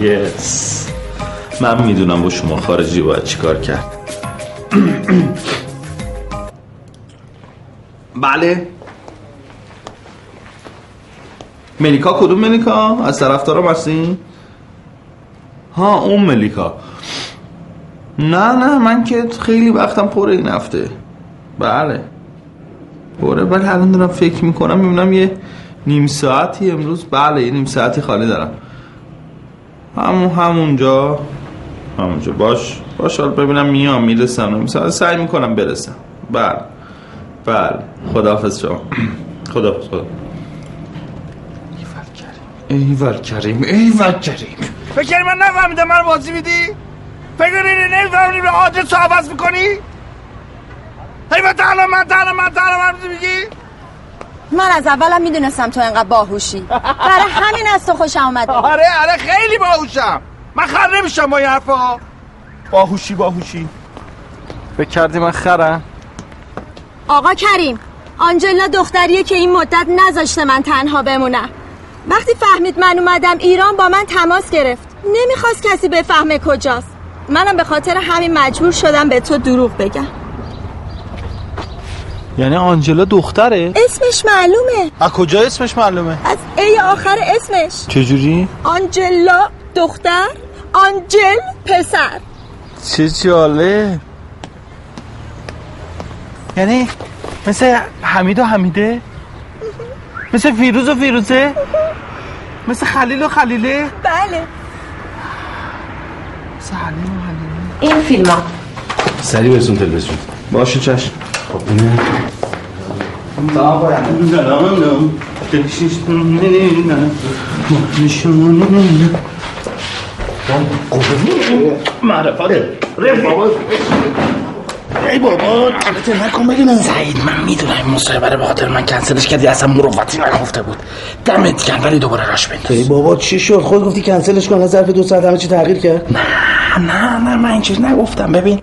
یس. من میدونم با شما خارجی باید چیکار کرد. بله. ملیکا کدوم ملیکا؟ از طرفدارم هستین؟ ها اون ملیکا. نه من که خیلی وقتم پر این هفته. بله الان دارم فکر میکنم میبینم یه نیم ساعتی امروز. بله یه نیم ساعتی خالی دارم. همونجا باش حالا ببینم میام میرسم. سعی میکنم برسم. بله خداحافظ شما. خداحافظ. ایول کریم فکر من نفهمیده من بازی میدی؟ فکر اینه نفهمیدی به آدرس رو عوض میکنی؟ ایول تحالا من میگی؟ من از اولم میدونستم تو اینقدر باهوشی. برای همین از تو خوشم اومد. آره خیلی باهوشم. من خره میشم با این حرفا. باهوشی فکر کردی من خرم؟ آقا کریم آنجلا دختریه که این مدت نذاشته من تنها بمونم. وقتی فهمید من اومدم ایران با من تماس گرفت. نمیخواست کسی بفهمه کجاست. منم به خاطر همین مجبور شدم به تو دروغ بگم. یعنی آنجلا دختره؟ اسمش معلومه. از کجا اسمش معلومه؟ از ای آخر اسمش. چجوری؟ آنجلا دختر، آنجل پسر. چه جاله. یعنی مثل حمید و حمیده؟ مثل فیروز و فیروزه؟ مثل خلیل و خلیله؟ بله مثل حلیل و حلیله. این فیلم ها سریع برسون تلویزیون. باشه چشم. خب اینه تا باید زلانم تشیشتون نینم مانشون نینم من قبول معرفت رفت. ای بابا تلته نکن بگیرم. سعید من میدونم این مصاحبه رو به خاطر من کنسلش کردی، اصلا مروتی نگفته بود، دمت گرم، ولی دوباره راش بنداز. ای بابا چی شد؟ خود گفتی کنسلش کن، ظرف 2 ساعت همه چی تغییر کرد. نه من این چیز نگفتم. ببین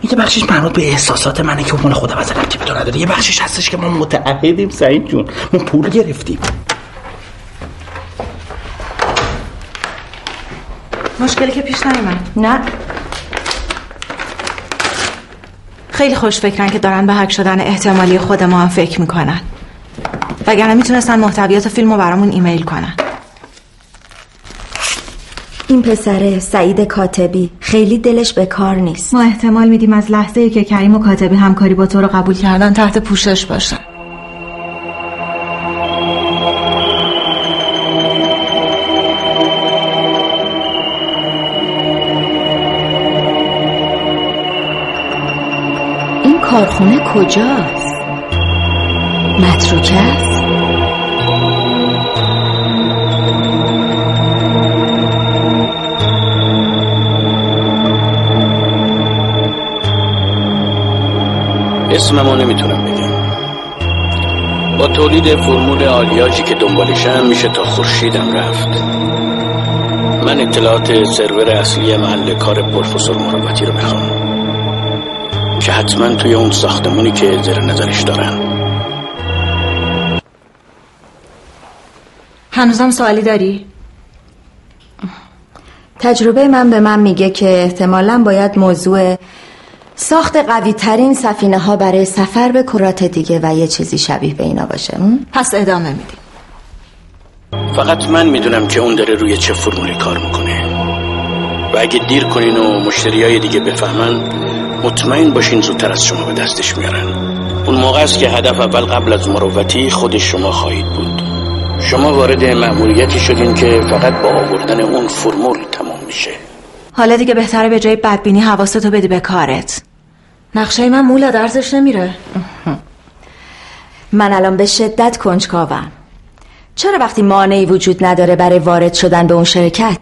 این که بخشش مربوط به احساسات منه که اون خودم از ربطی بدون نداره، یه بخشش هستش که ما متعهدیم سعید جون، ما پول گرفتیم. مشکلی که پیش نیومد. نه خیلی خوش فکرن که دارن به هک شدن احتمالی خود ما هم فکر میکنن، وگرنه میتونستن محتویات فیلم رو برامون ایمیل کنن. این پسره سعید کاتبی خیلی دلش به کار نیست. ما احتمال میدیم از لحظه‌ای که کریم و کاتبی همکاری با تو رو قبول کردن تحت پوشش باشن. این کارخونه کجاست؟ متروکه است؟ اسممو نمیتونم بگم. با تولید فرمول آلیاژی که دنبالشم میشه تا خورشیدم رفت. من اطلاعات سرور اصلی محل کار پروفسور مروتی رو میخوام که حتما توی اون ساختمونی که زیر نظرش دارن. هنوزم سوالی داری؟ تجربه من به من میگه که احتمالاً باید موضوع ساخت قوی ترین سفینه ها برای سفر به کرات دیگه و یه چیزی شبیه به اینا باشه. پس ادامه میدیم. فقط من میدونم که اون داره روی چه فرمولی کار میکنه و اگه دیر کنین و مشتریای دیگه بفهمن مطمئن باشین زودتر از شما به دستش میارن. اون موقع است که هدف اول قبل از مروتی خود شما خواهید بود. شما وارد مأموریتی شدین که فقط با آوردن اون فرمول تمام میشه. حالا دیگه بهتره به جای بدبینی حواستو بدی به کارت. نقشه من مولا درزش نمیره. من الان به شدت کنجکاوم. چرا وقتی مانعی وجود نداره برای وارد شدن به اون شرکت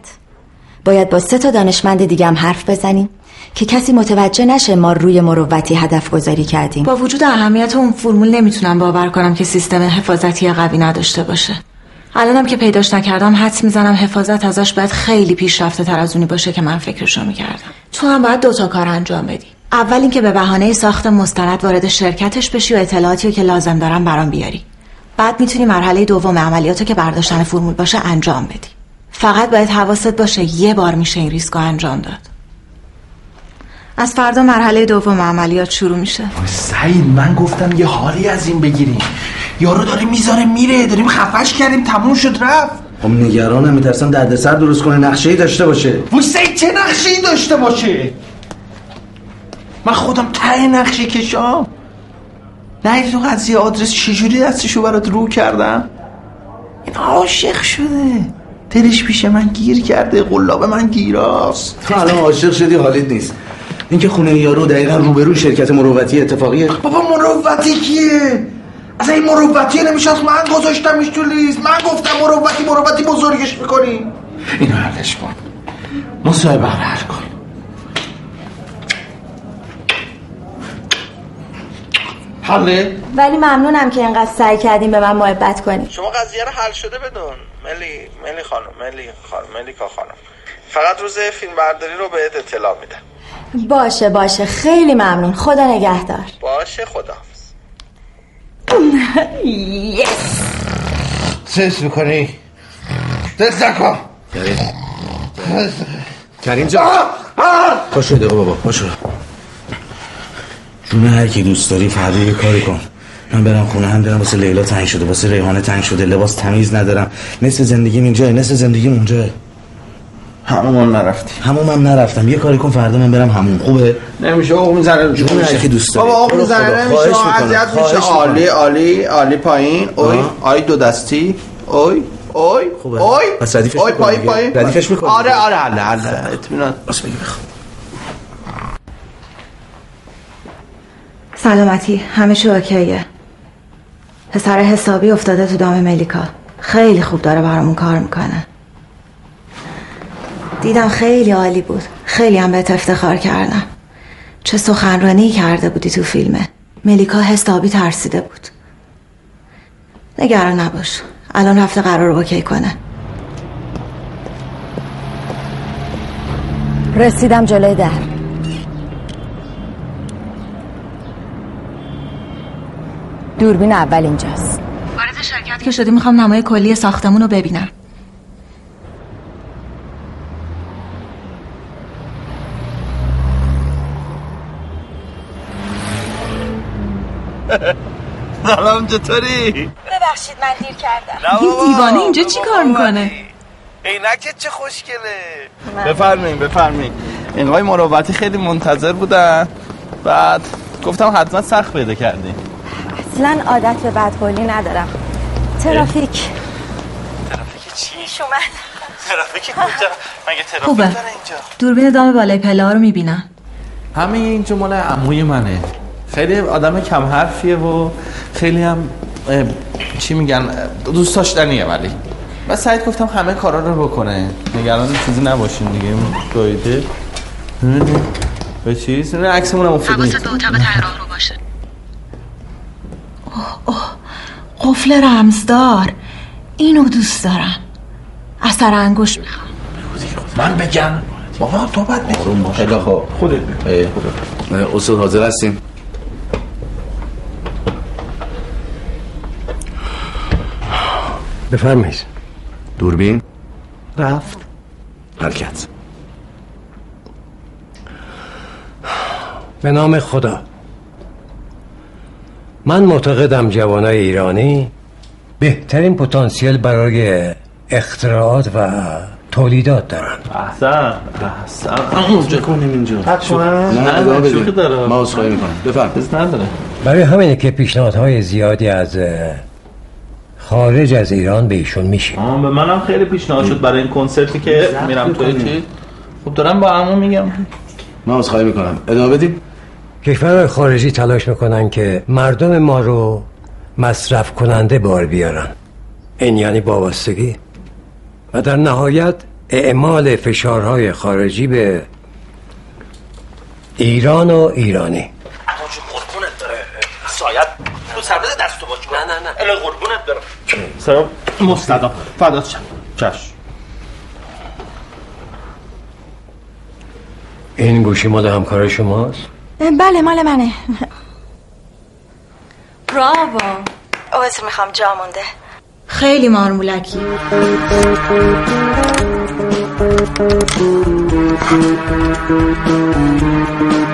باید با 3 دانشمند دیگه هم حرف بزنیم که کسی متوجه نشه ما روی مروتی هدف گذاری کردیم؟ با وجود اهمیت اون فرمول نمیتونم باور کنم که سیستم حفاظتی قوی نداشته باشه. الانم که پیداش نکردم حدس میزنم حفاظت ازش باید خیلی پیشرفته تر از اونی باشه که من فکرشو میکردم. تو هم باید 2 تا کار انجام بدی. اول این که به بهانه ساخت مستند وارد شرکتش بشی و اطلاعاتی که لازم دارم برام بیاری. بعد میتونی مرحله دوم عملیاتو که برداشتن فرمول باشه انجام بدی. فقط باید حواست باشه یه بار میشه این ریسکو انجام داد. از فردا مرحله دوم عملیات شروع میشه. سعید من گفتم یه حالی از این بگیریم. یارو داره میذاره میره، داریم خفش کردیم، تموم شد رفت. خب نگرانم، میترسم دردسر درست کنه، نقشه‌ای داشته باشه. وای سعید چه نقشه‌ای داشته باشه؟ من خودم ته نقشه کشام. نه تو قضیه آدرس چجوری دستشو برات رو کردم؟ این عاشق شده. دلش پیش من گیر کرده، قلاب من گیراست. تو الان عاشق شدی حالیت نیست. اینکه خونه یارو دقیقاً روبروی شرکت مروتی اتفاقیه. بابا مروتی کیه؟ اصلا این مروتی نمیشه، من گذاشتمش تو لیست. من گفتم مروتی بزرگش میکنی. اینو حلش کن، مصاحبه رو حل کن. حله؟ ولی ممنونم که اینقدر سعی کردین به من محبت کنی. شما قضیه رو حل شده بدون ملیکا خانم. فقط روز فیلم برداری رو بهت اطلاع میدم. باشه خیلی ممنون، خدا نگهدار. باشه خداحافظ. یس سس میکنی دست نکن کریم جان. پاشو دقیقا بابا، پاشو جونه، هر کی دوست داری فردا یه کاری کن. من برم خونه هم دارم، واسه لیلا تنگ شده، واسه ریحانه تنگ شده، لباس تمیز ندارم، نصف زندگیم اینجای، نصف زندگیم اونجای. همومم نرفتم. یه کاری کن فردا من برم همون. خوبه؟ نمیشه، آقا میزنه جون هرکی دوست داره. بابا آقا میزنه نمیشه، اذیت میشه. عالی پایین. اوی آی دو دستی. اوی خوبه. پس ردیفش میکنم. پایین ردیفش میکنم. آره حله اطمینان. بس بگی بخوام. سلامتی، همه چی اوکیه. پسر حسابی افتاده تو دام ملیکا. خیلی خوب داره برامون کار میکنه. دیدم خیلی عالی بود، خیلی هم بهت افتخار کردم. چه سخنرانی کرده بودی تو فیلمه. ملیکا حسابی ترسیده بود. نگران نباش، الان هفته قرار اوکی کنه. رسیدم جلوی در. دوربین اول اینجاست. وارد شرکت که شدی میخوام نمای کلی ساختمون رو ببینم. سلام، چطوری؟ ببخشید من دیر کردم. این دیوانه اینجا چی کار میکنه؟ عینکت چه خوشگله. بفرمایید. اینقای مروتی خیلی منتظر بودن، بعد گفتم حتما سخت پیدا کردی. اصلا عادت به بدقولی ندارم. ترافیک چی؟ شما ترافیک کجا؟ مگه ترافیک داره اینجا؟ دوربین دام بالای پله‌ها رو میبینم. همه این جمله عموی منه. خیلی آدم کم حرفیه و خیلی هم چی میگن دوست داشتنیه، ولی من سعید گفتم همه کارا رو بکنه، نگران چیزی نباشین دیگه. دویده به چیز نه عکسمون هم افتاده. حواست به اتاق طراح رو باشه. قفل رمزدار، اینو دوست دارم. اثر انگشت میخوام. من بگم بابا تو بعد بگو. خیلی خوب، خودت بگو. استاد حاضر هستین؟ بفرمایید. دوربین رفت حرکت. به نام خدا، من معتقدم جوانای ایرانی بهترین پتانسیل برای اختراعات و تولیدات دارن. احسن. اونجا کنیم اینجا. نه شوخی دارم. ما عذرخواهی می‌کنم. بفرمایید. نداره. برای همینه که پیشنهادهای زیادی از خارج از ایران به ایشون میشه. به منم خیلی پیشنهاد شد برای این کنسرتی که میرم توی چی. خب دارم با عمو میگم. من عذرخواهی می‌کنم. ادامه بدید. کشورهای خارجی تلاش میکنن که مردم ما رو مصرف کننده بار بیارن. این یعنی وابستگی و در نهایت اعمال فشارهای خارجی به ایران و ایرانی. آجو قربونت داره سایت تو سرباز دستو باش. نه اله قربونت داره سلام مستدا فدات شم چش. این گوشی مال همکار شماست؟ بله مال منه. براو. عذر میخوام جا مونده. خیلی مارمولکی.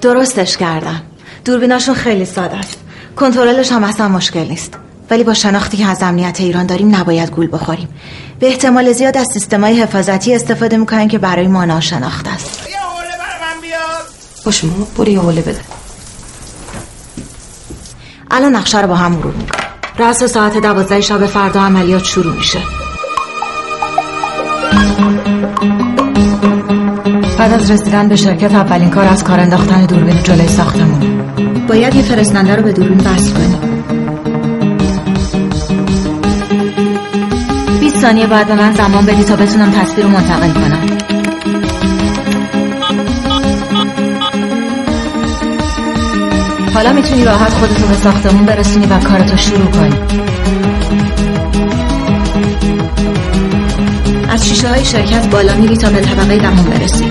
درستش کردم. دوربیناشون خیلی ساده است، کنترلش هم اصلا مشکل نیست، ولی با شناختی که از امنیت ایران داریم نباید گول بخوریم. به احتمال زیاد از سیستم‌های حفاظتی استفاده میکنن که برای ما ناشناخته است. یه حوله برام بیار. باشه ماما، برو یه حوله بده. الان نقشه رو با هم مرور می‌کنیم. رأس ساعت 12 شب فردا عملیات شروع میشه. بعد از رسیدن به شرکت اولین کار از کار انداختن دوربین جلوی ساختمون. باید یه فرستنده رو به دوربین وصل کنیم. 20 ثانیه بعد به من زمان بدی تا بتونم تصویر رو منتقل کنم. حالا میتونی راحت خودتو به ساختمون برسونی و کارتو شروع کنی. از شیشه های شرکت بالا میری تا به طبقه دهم برسی.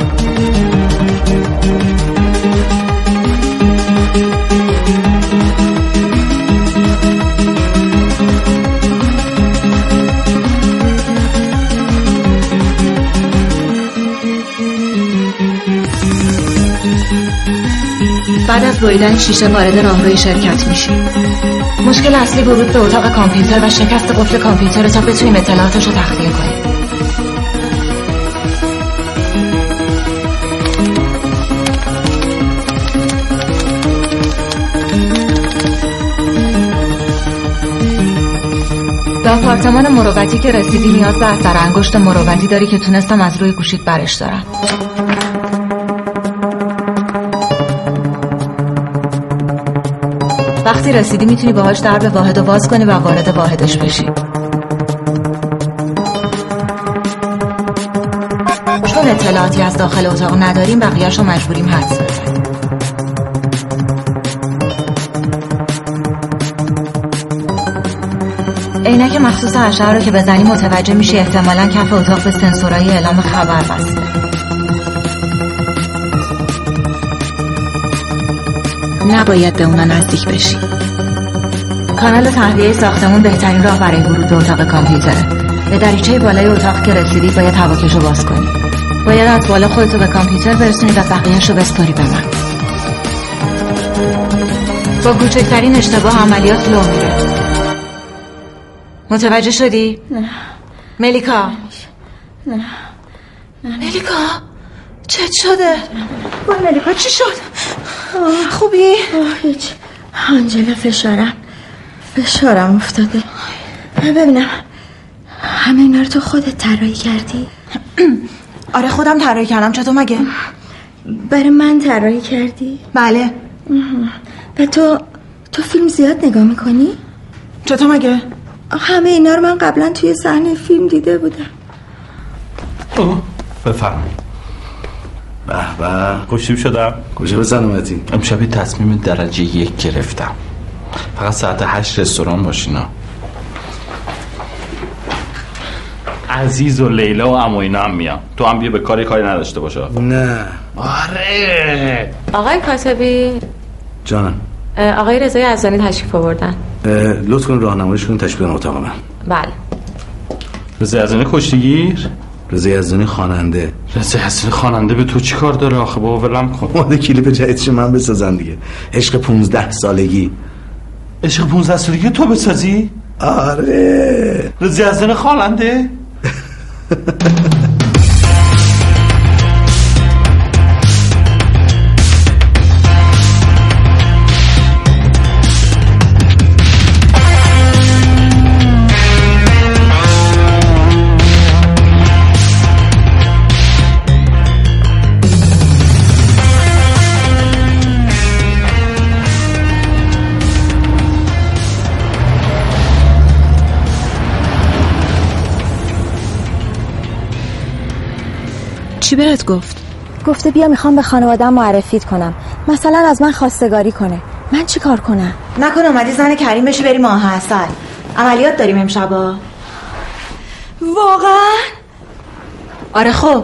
بعد از بریدن شیشه وارد راهروی شرکت میشی. مشکل اصلی ورود به اتاق کامپیوتر و شکست قفل کامپیوتر تا بتونیم اطلاعاتش رو تخلیه کنیم. به آپارتمان مروتی که رسیدی نیاز به اثر انگشت مروتی داری که تونستم از روی گوشیت برش دارم. وقتی رسیدی میتونی باهاش درب واحد رو باز کنی و وارد واحدش بشی. چون اطلاعاتی از داخل اتاق نداریم بقیه‌اش رو مجبوریم حدس بزنیم. عینک مخصوص اشعه رو که بزنی متوجه میشی احتمالاً کف اتاق به سنسورهای اعلام خبر بسته. نباید به اونا نزدیک بشی. کانال تهویه ساختمون بهترین راه برای ورود به اتاق کامپیوتره. به دریچه بالای اتاق که رسیدی باید هواکش رو باز کنی. باید از بالا خودتو به کامپیوتر برسونی و بقیه‌اش رو بسپاری به من. با کوچکترین اشتباه عملیات لو میره. متوجه شدی؟ نه. ملیکا. نه. ملیکا چه شده؟ وای ملیکا چی شد؟ خوبی؟ هیچ. آنجلا فشارم افتاده. ببینم همه اینا رو تو خودت طراحی کردی؟ آره خودم طراحی کردم. چطور مگه؟ برای من طراحی کردی؟ بله. و تو فیلم زیاد نگاه میکنی؟ چطور مگه؟ همه اینا رو من قبلا توی صحنه فیلم دیده بودم. بفرمایید. بابا خوشم شدم. کجا بزنمتین؟ امشب تصمیم درجه 1 گرفتم. فقط ساعت 8 رستوران باشینا. عزیز و لیلا و عموینا هم میام. تو هم بیا به کاری نداشته باشه. نه. آره. آقای کاتبی جانم. آقای رضای ازانی تشریف آوردن. لطف کن راهنماییش کنید تشریف بیارن اتاق من. بله. رضای ازانی کشتیگیر؟ رزی هزنی خواننده. رزی هزنی خواننده به تو چی کار داره آخه؟ با ولم کن. ماده کلیپ جدیدش من بسازم دیگه. عشق 15 سالگی. عشق 15 سالگی تو بسازی؟ آره. رزی هزنی خواننده. چی بهت گفت؟ گفته بیا میخوام به خانواده‌ام معرفیت کنم. مثلا از من خواستگاری کنه. من چی کار کنم؟ نکنه اومدی زن کریم بشی بریم ماه عسل. عملیات داریم امشبا. واقعا؟ آره. خب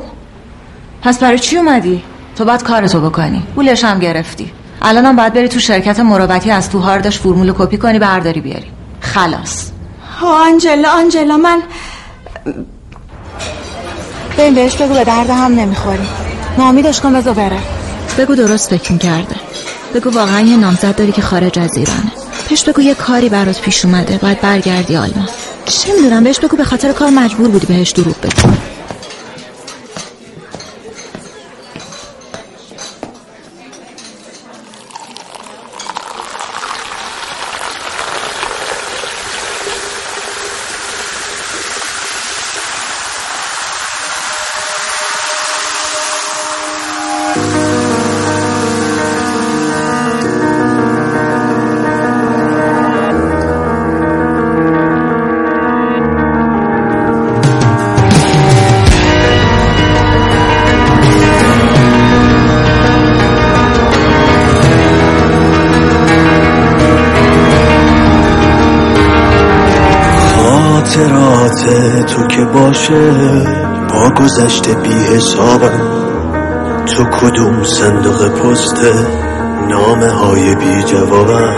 پس برای چی اومدی؟ تو باید کارتو بکنی. پولش هم گرفتی. الانم باید بری تو شرکت مروتی از تو هاردش فرمول کپی کنی برداری بیاری. خلاص. آنجلا من ببین بهش بگو به درد هم نمیخوری. ناامیدش کن بذار بره. بگو درست فکر کرده. بگو واقعا یه نامزد داری که خارج از ایرانه. بهش بگو یه کاری برات پیش اومده باید برگردی آلمان. چه میدونم. بهش بگو به خاطر کار مجبور بودی بهش دروغ بگو. تو که باشه با گذشته بی حسابم. تو کدوم صندوق پسته نامه های بی جوابم.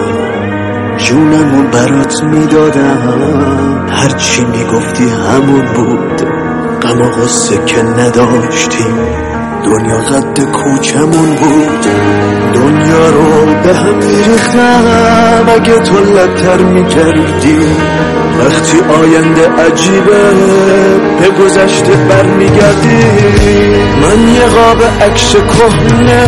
جونمو برات میدادم هرچی میگفتی همون بود. غم و غصه که نداشتیم دنیا قد کوچمون بود، دنیا رو به هم میریختم. اگه تو لبتر میکردی وقتی آینده عجیبه به گذشته برمیگردی. من یه قاب عکس کهنه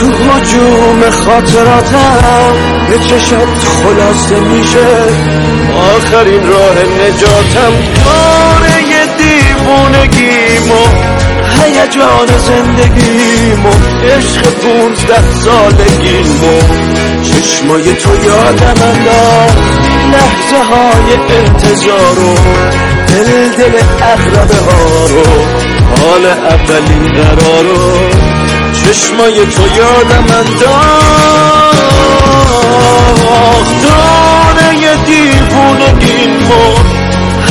تو هجوم خاطراتم، به چشات خلاصه میشه آخرین راه نجاتم. داره یه دیوونگیمو، هیجان زندگیمو، عشق 15 سالگیمو، چشمای تو یادم انداخت، لحظه های انتظارو، دل اغربه ها رو، حال اولین قرارو، چشمای تو یادم انداخت. دانه دیوونگیمو،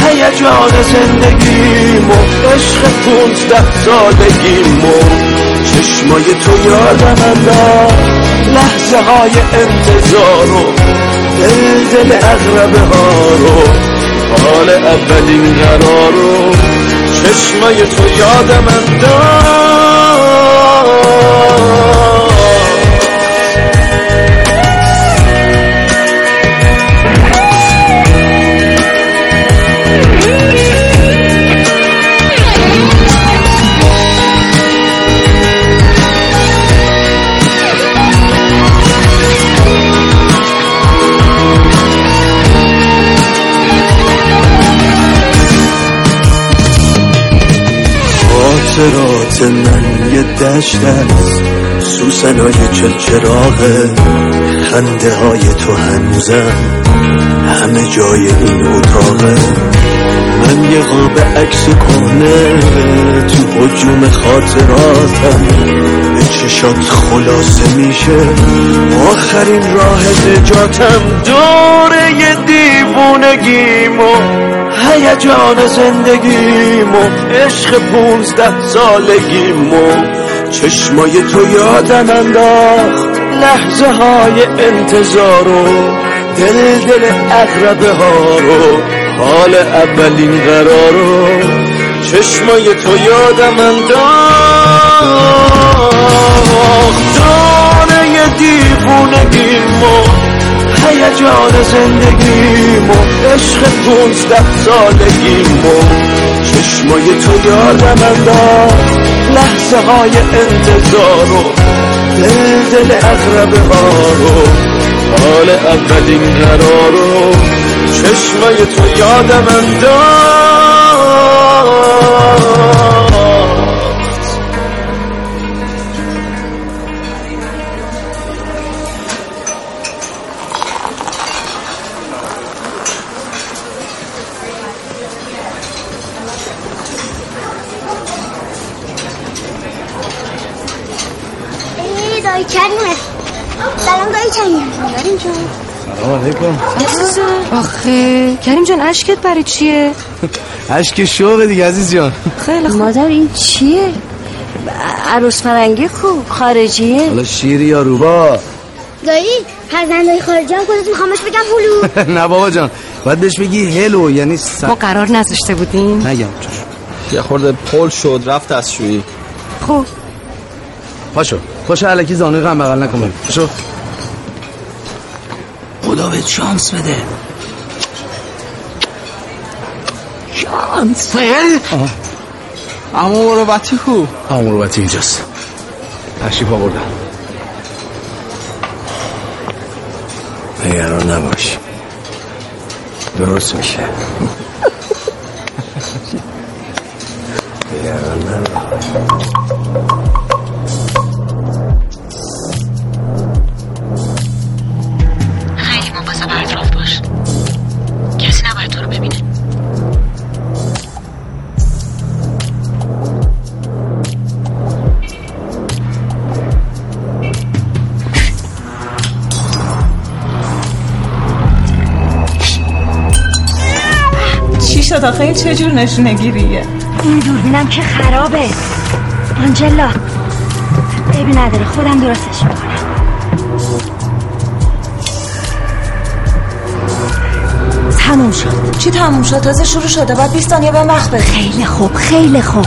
هیجان زندگیمو، عشق 15 سالگیمو، چشمای تو یادم انداخت، لحظه های انتظارو، دل اغربه ها رو، حال اولین قرارو، چشمای تو یادم انداخت. خاطرات من یه دشت است، سوسنای چراغه، خنده های تو هنوزم همه جای این اتاقه. من یه قاب عکس کهنه تو هجوم خاطراتم، به چشات خلاصه میشه آخرین راه نجاتم. دوره یه دیوونگیمو، هیجان زندگیمو، عشق 15 سالگیمو، چشمای تو یادم انداخت، لحظه های انتظارو، دل اغربه ها رو، حال اولین قرارو، چشمای تو یادم انداخت. دانه دیوونگیمو، هیجان زندگیمو، عشق 15 سالگیمو، چشمای تو یادم انداخت، لحظه های انتظارو، دل اغربه ها رو، حال اولین قرارو، چشمای تو یادم انداخت. آخه کریم جان اشکت برای چیه؟ اشک شوقه دیگه عزیز جان. خیلی خوب مادر، این چیه؟ عروس فرنگی خوب خارجیه؟ حالا شیری یا روبا؟ دایی فرزندای خارجی هم کدوم میخوامش بگم هلو؟ نه بابا جان، باید بهش بگی هلو، یعنی ما قرار نذاشته بودیم؟ نگم چشم، یه خورده پول شد رفت از شویی. خوب پاشو پاشو، الکی زانوی غم بغل نکنم. پاشو خدا بهت شانس بده. شانس؟ عمو مروتی کو؟ عمو مروتی اینجاست، تشریف آوردن. نگران نباش، درست میشه. نگران نباش. آخه این چجور نشونگیریه؟ این دوربینم که خرابه آنجلا، عیبی نداره خودم درستش میکنم. تموم شد. چی تموم شد؟ تازه شروع شده، بعد 20 ثانیه به وقت بده. خیلی خوب خیلی خوب.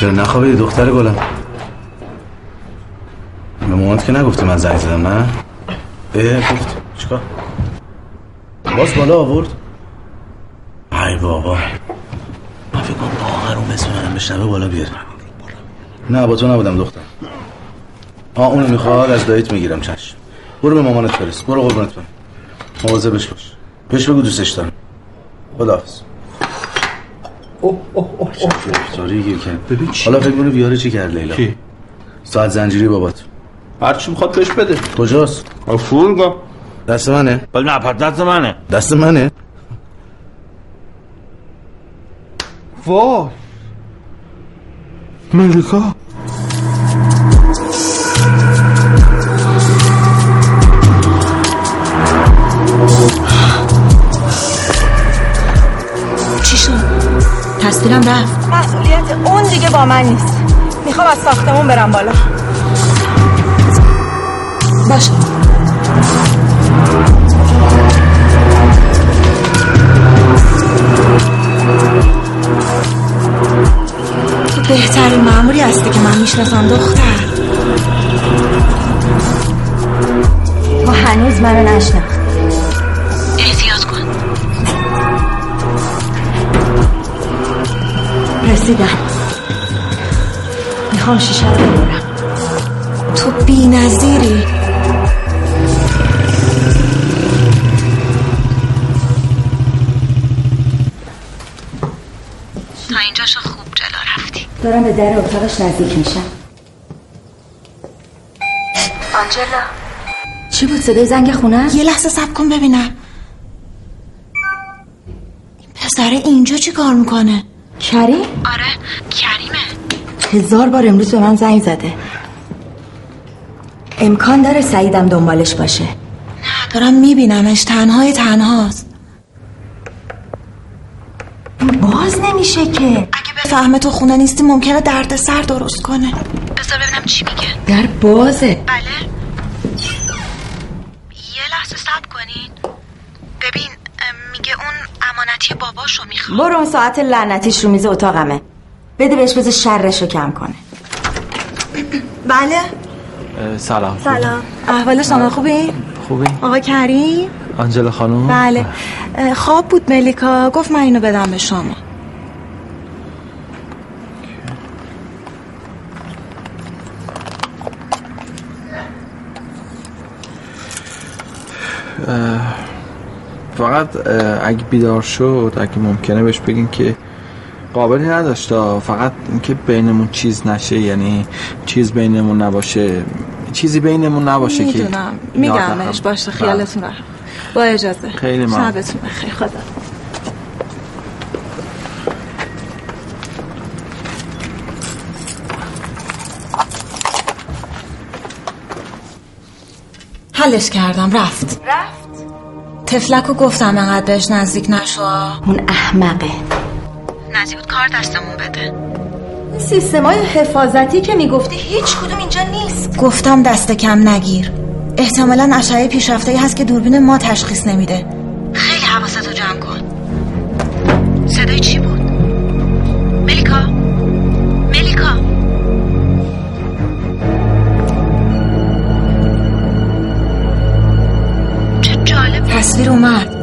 چرا نخوابیدی دختر گلم؟ به مامانت که نگفتی من زنگ زدم، نه؟ گفت چیکار؟ باز بالا آورد؟ ای بابا من فکر کنم آقا رو بزنم بشنبه بالا بیار. نه با تو نبودم دختر. اونو میخواد از داییت میگیرم. چشم، برو به مامانت فرست. برو قربونت برم، مواظبش باش، بهش بگو دوستش دارم. خداحافظ. حالا فکر کنم بیاره چی کرد لیلا؟ کی؟ ساعت زنجیری بابات. هرچی میخواد بهش بده. کجاست؟ فرودگاه. دست منه؟ ولی نه، دست منه. دست منه؟ وای ملیکا. چی شد؟ تصویرم رفت. مسئولیت اون دیگه با من نیست. میخوام از ساختمون برم بالا. باشه. بهترین مأموری هستی که من میشناسم دختر. ما هنوز منو نشناختی. احتیاط کن. رسیدم. میخوام شیشه رو ببرم. تو بی‌نظیری. تا اینجاشو خوب جلو رفتی. دارم به در اتاقش نزدیک میشم. آنجلا چی بود؟ صدای زنگ خونه؟ یه لحظه صبر کن ببینم. پسره اینجا چی کار میکنه؟ کریم؟ آره کریمه. 1000 بار امروز به من زنگ زده. امکان داره سعیدم دنبالش باشه. نه دارم میبینمش، تنهاست. باز نمیشه که. اگه بفهمه تو خونه نیستی ممکنه درد سر درست کنه. بذار ببینم چی میگه. در بازه. بله یه لحظه صبر کنین. ببین میگه اون امانتی باباشو میخواد. برو اون ساعت لعنتیش رو میز اتاقمه بده بهش، بذار شرشو کم کنه. بله سلام. احوال شما خوبه؟ آقا کریم؟ آنجلا خانم؟ بله. خواب بود ملیکا، گفت من اینو بدم به شما. فقط اگه بیدار شد اگه ممکنه بهش بگین که قابلی نداشته، فقط اینکه بینمون چیز نشه، یعنی چیزی بینمون نباشه که میگمش. باشه خیالتون راحت. با اجازه. خیلی ممنون. شبتون بخیر. خدا. حلش کردم. رفت. تفلکو گفتم انقدر بهش نزدیک نشو. اون احمقه. نزدیک کار دستمون بده. سیستمای حفاظتی که میگفتی هیچ کدوم اینجا نیست. گفتم دست کم نگیر. احتمالاً اشعه پیشرفته‌ای هست که دوربین ما تشخیص نمیده. خیلی حواستو جمع کن. صدای چی بود؟ ملیکا. چه جالب. تصویر اومد.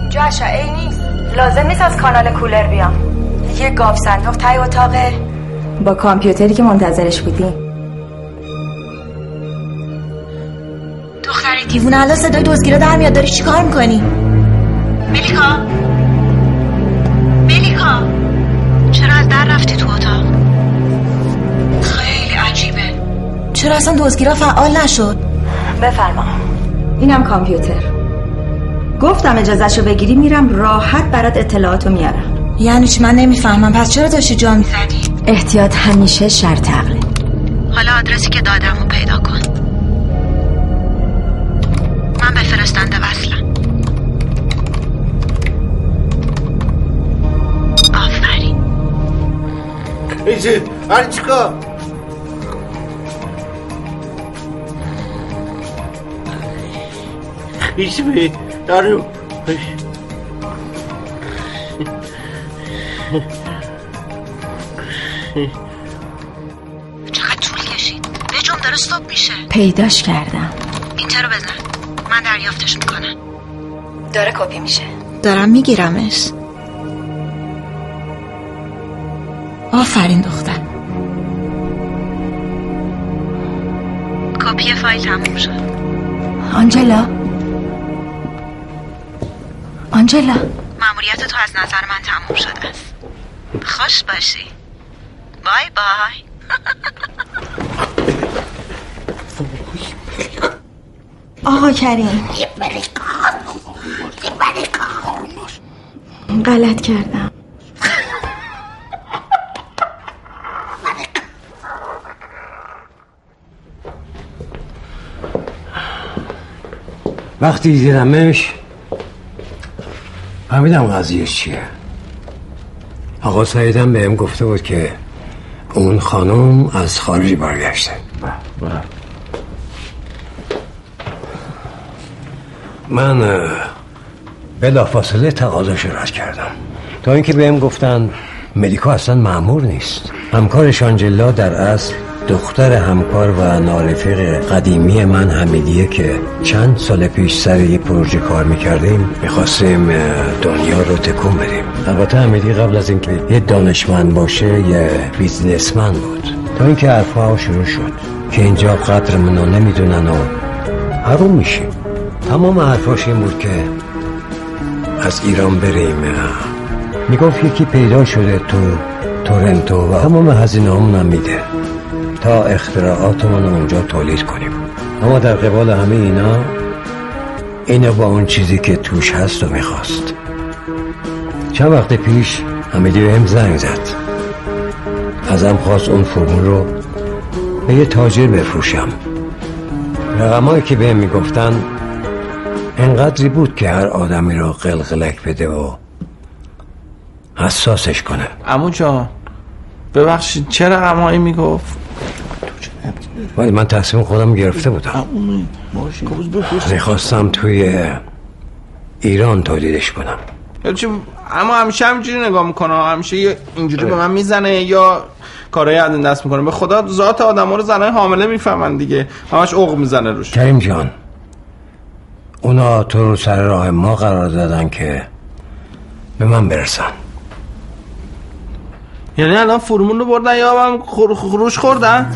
اینجا اشعه نیست. لازم نیست از کانال کولر بیام. یه گاف صندوق تای اتاقه با کامپیوتری که منتظرش بودیم. دیوونه الان صدای دزگیره در میاد. داری چیکار میکنی؟ ملیکا چرا از در رفتی تو اتاق؟ خیلی عجیبه. چرا اصلا دزگیره فعال نشد؟ بفرما. اینم کامپیوتر. گفتم اجازهشو بگیری میرم راحت برات اطلاعاتو میارم. یعنی چی؟ من نمیفهمم. پس چرا داشتی جا میزدی؟ احتیاط همیشه شرط عقله. حالا آدرسی که دادمو پیدا کن. من به فرستنده وصلم. آفرین. ایجی هرچیکا ایجی به دارو چقدر طول کشید؟ به جون داره صبح میشه. پیداش کردم. اینجا رو بزن، من دریافتش میکنم. داره کپی میشه. دارم میگیرمش. آفرین دختر. کپی فایل تموم شد. آنجلا، مأموریت تو از نظر من تموم شده است. خوش باشی. بای بای. آقا کریم، ملیکا، غلط کردم. وقتی دیدمش فهمیدم قضیه چیه. آقا سعیدم بهم گفته بود که اون خانم از خارج برگشته. من بلافاصله تقاضاش رد کردم تا اینکه بهم گفتن ملیکا اصلا مأمور نیست. همکارش آنجلا در اصل دختر همکار و نارفیق قدیمی من حمیدیه که چند سال پیش سر یه پروژه کار میکردیم، میخواستیم دنیا رو تکون بدیم. البته حمیدیه قبل از اینکه یه دانشمند باشه یه بیزنسمن بود. تا اینکه حرفها شروع شد که اینجا قدر منو نمیدونن و حروم میشیم. تمام حرفاش این بود که از ایران بریم. میگفت یکی پیدا شده تو تورنتو و تمام هزینه همون هم میده تا اختراعاتمون اونجا تولید کنیم. اما در قبال همه اینا، اینو با اون چیزی که توش هست و میخواست. چند وقت پیش حمیدیه هم زنگ زد، ازم خواست اون فرمول رو به یه تاجر بفروشم. رقمایی که بهم میگفتن انقدری بود که هر آدمی رو قلقلک بده و حساسش کنه. عمو جان ببخشید چه رقمایی میگفت؟ ولی من تصمیم خودم گرفته بودم، میخواستم توی ایران تولیدش کنم. اما همیشه همینجوری نگاه میکنه، همیشه اینجوری به من میزنه یا کارهای از این دست میکنه. به خدا ذات آدم ها رو زنهای حامله میفهمن دیگه، همش عقب میزنه روش. کریم جان، اونا تو رو سر راه ما قرار دادن که به من برسن. یعنی الان فرمون رو بردن یا هم خروش خوردن؟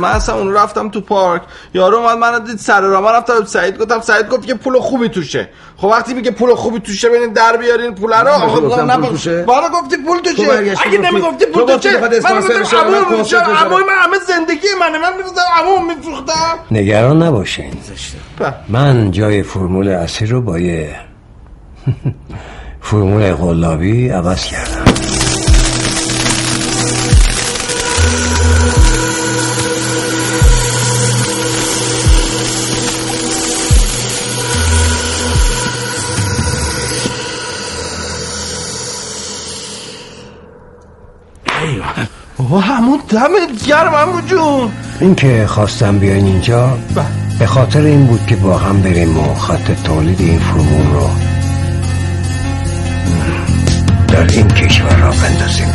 من اصلا اون رفتم تو پارک، یارو اومد منو دید سر راه، من رفتم سعید گفتم. سعید گفت که پول خوبی توشه. خب وقتی میگه پول خوبی توشه برین در بیارین پول رو. آقا نه بالا گفتی پول توشه. اگه نمیگفتی پول توشه من میگفتم عمو، من همه زندگی من میگفتم عمو میفروختم. نگران نباشین، من جای فرمول اصلی رو با یه فرمول قلابی عوض کردم. و همون دمت گرم همون جون. این که خواستم بیاین اینجا به خاطر این بود که با هم بریم و خط تولید این فرمول رو در این کشور را بندازیم.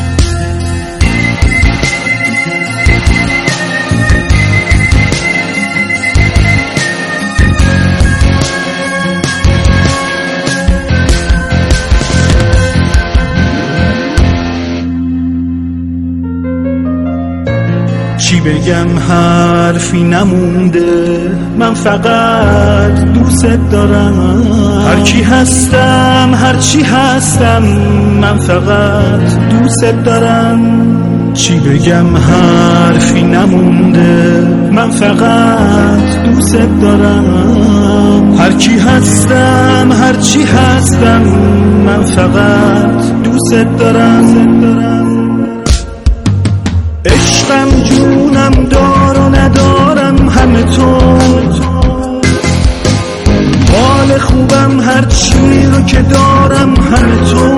چی بگم حرفی نمونده، من فقط دوست دارم. هر کی هستم هر چی هستم، من فقط دوست دارم. چی بگم حرفی نمونده، من فقط دوست دارم. هر کی هستم هر چی هستم، من فقط دوست دارم. عشقم جونم دار و ندارم همه تو، حال خوبم هر چی رو که دارم همه تو.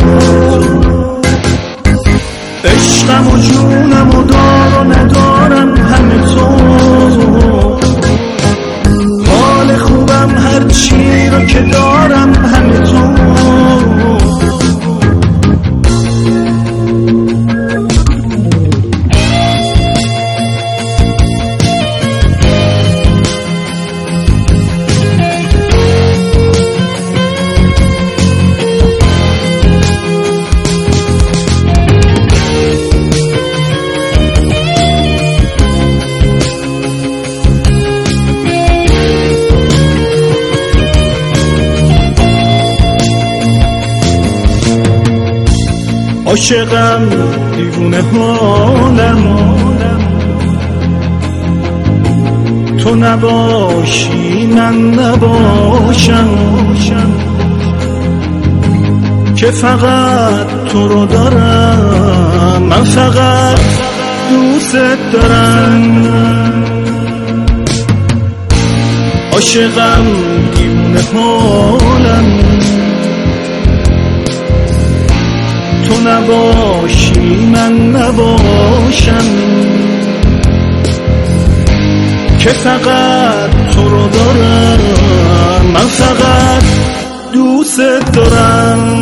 عشقم و جونم و دار و ندارم همه تو، حال خوبم هر چی رو که دارم همه تو. عاشقم دیوونه حالم، تو نباشی من نباشم، که فقط تو رو دارم، من فقط دوست دارم. عاشقم دیوونه حالم، تو نباشی من نباشم، که فقط تو رو دارم، من فقط دوست دارم.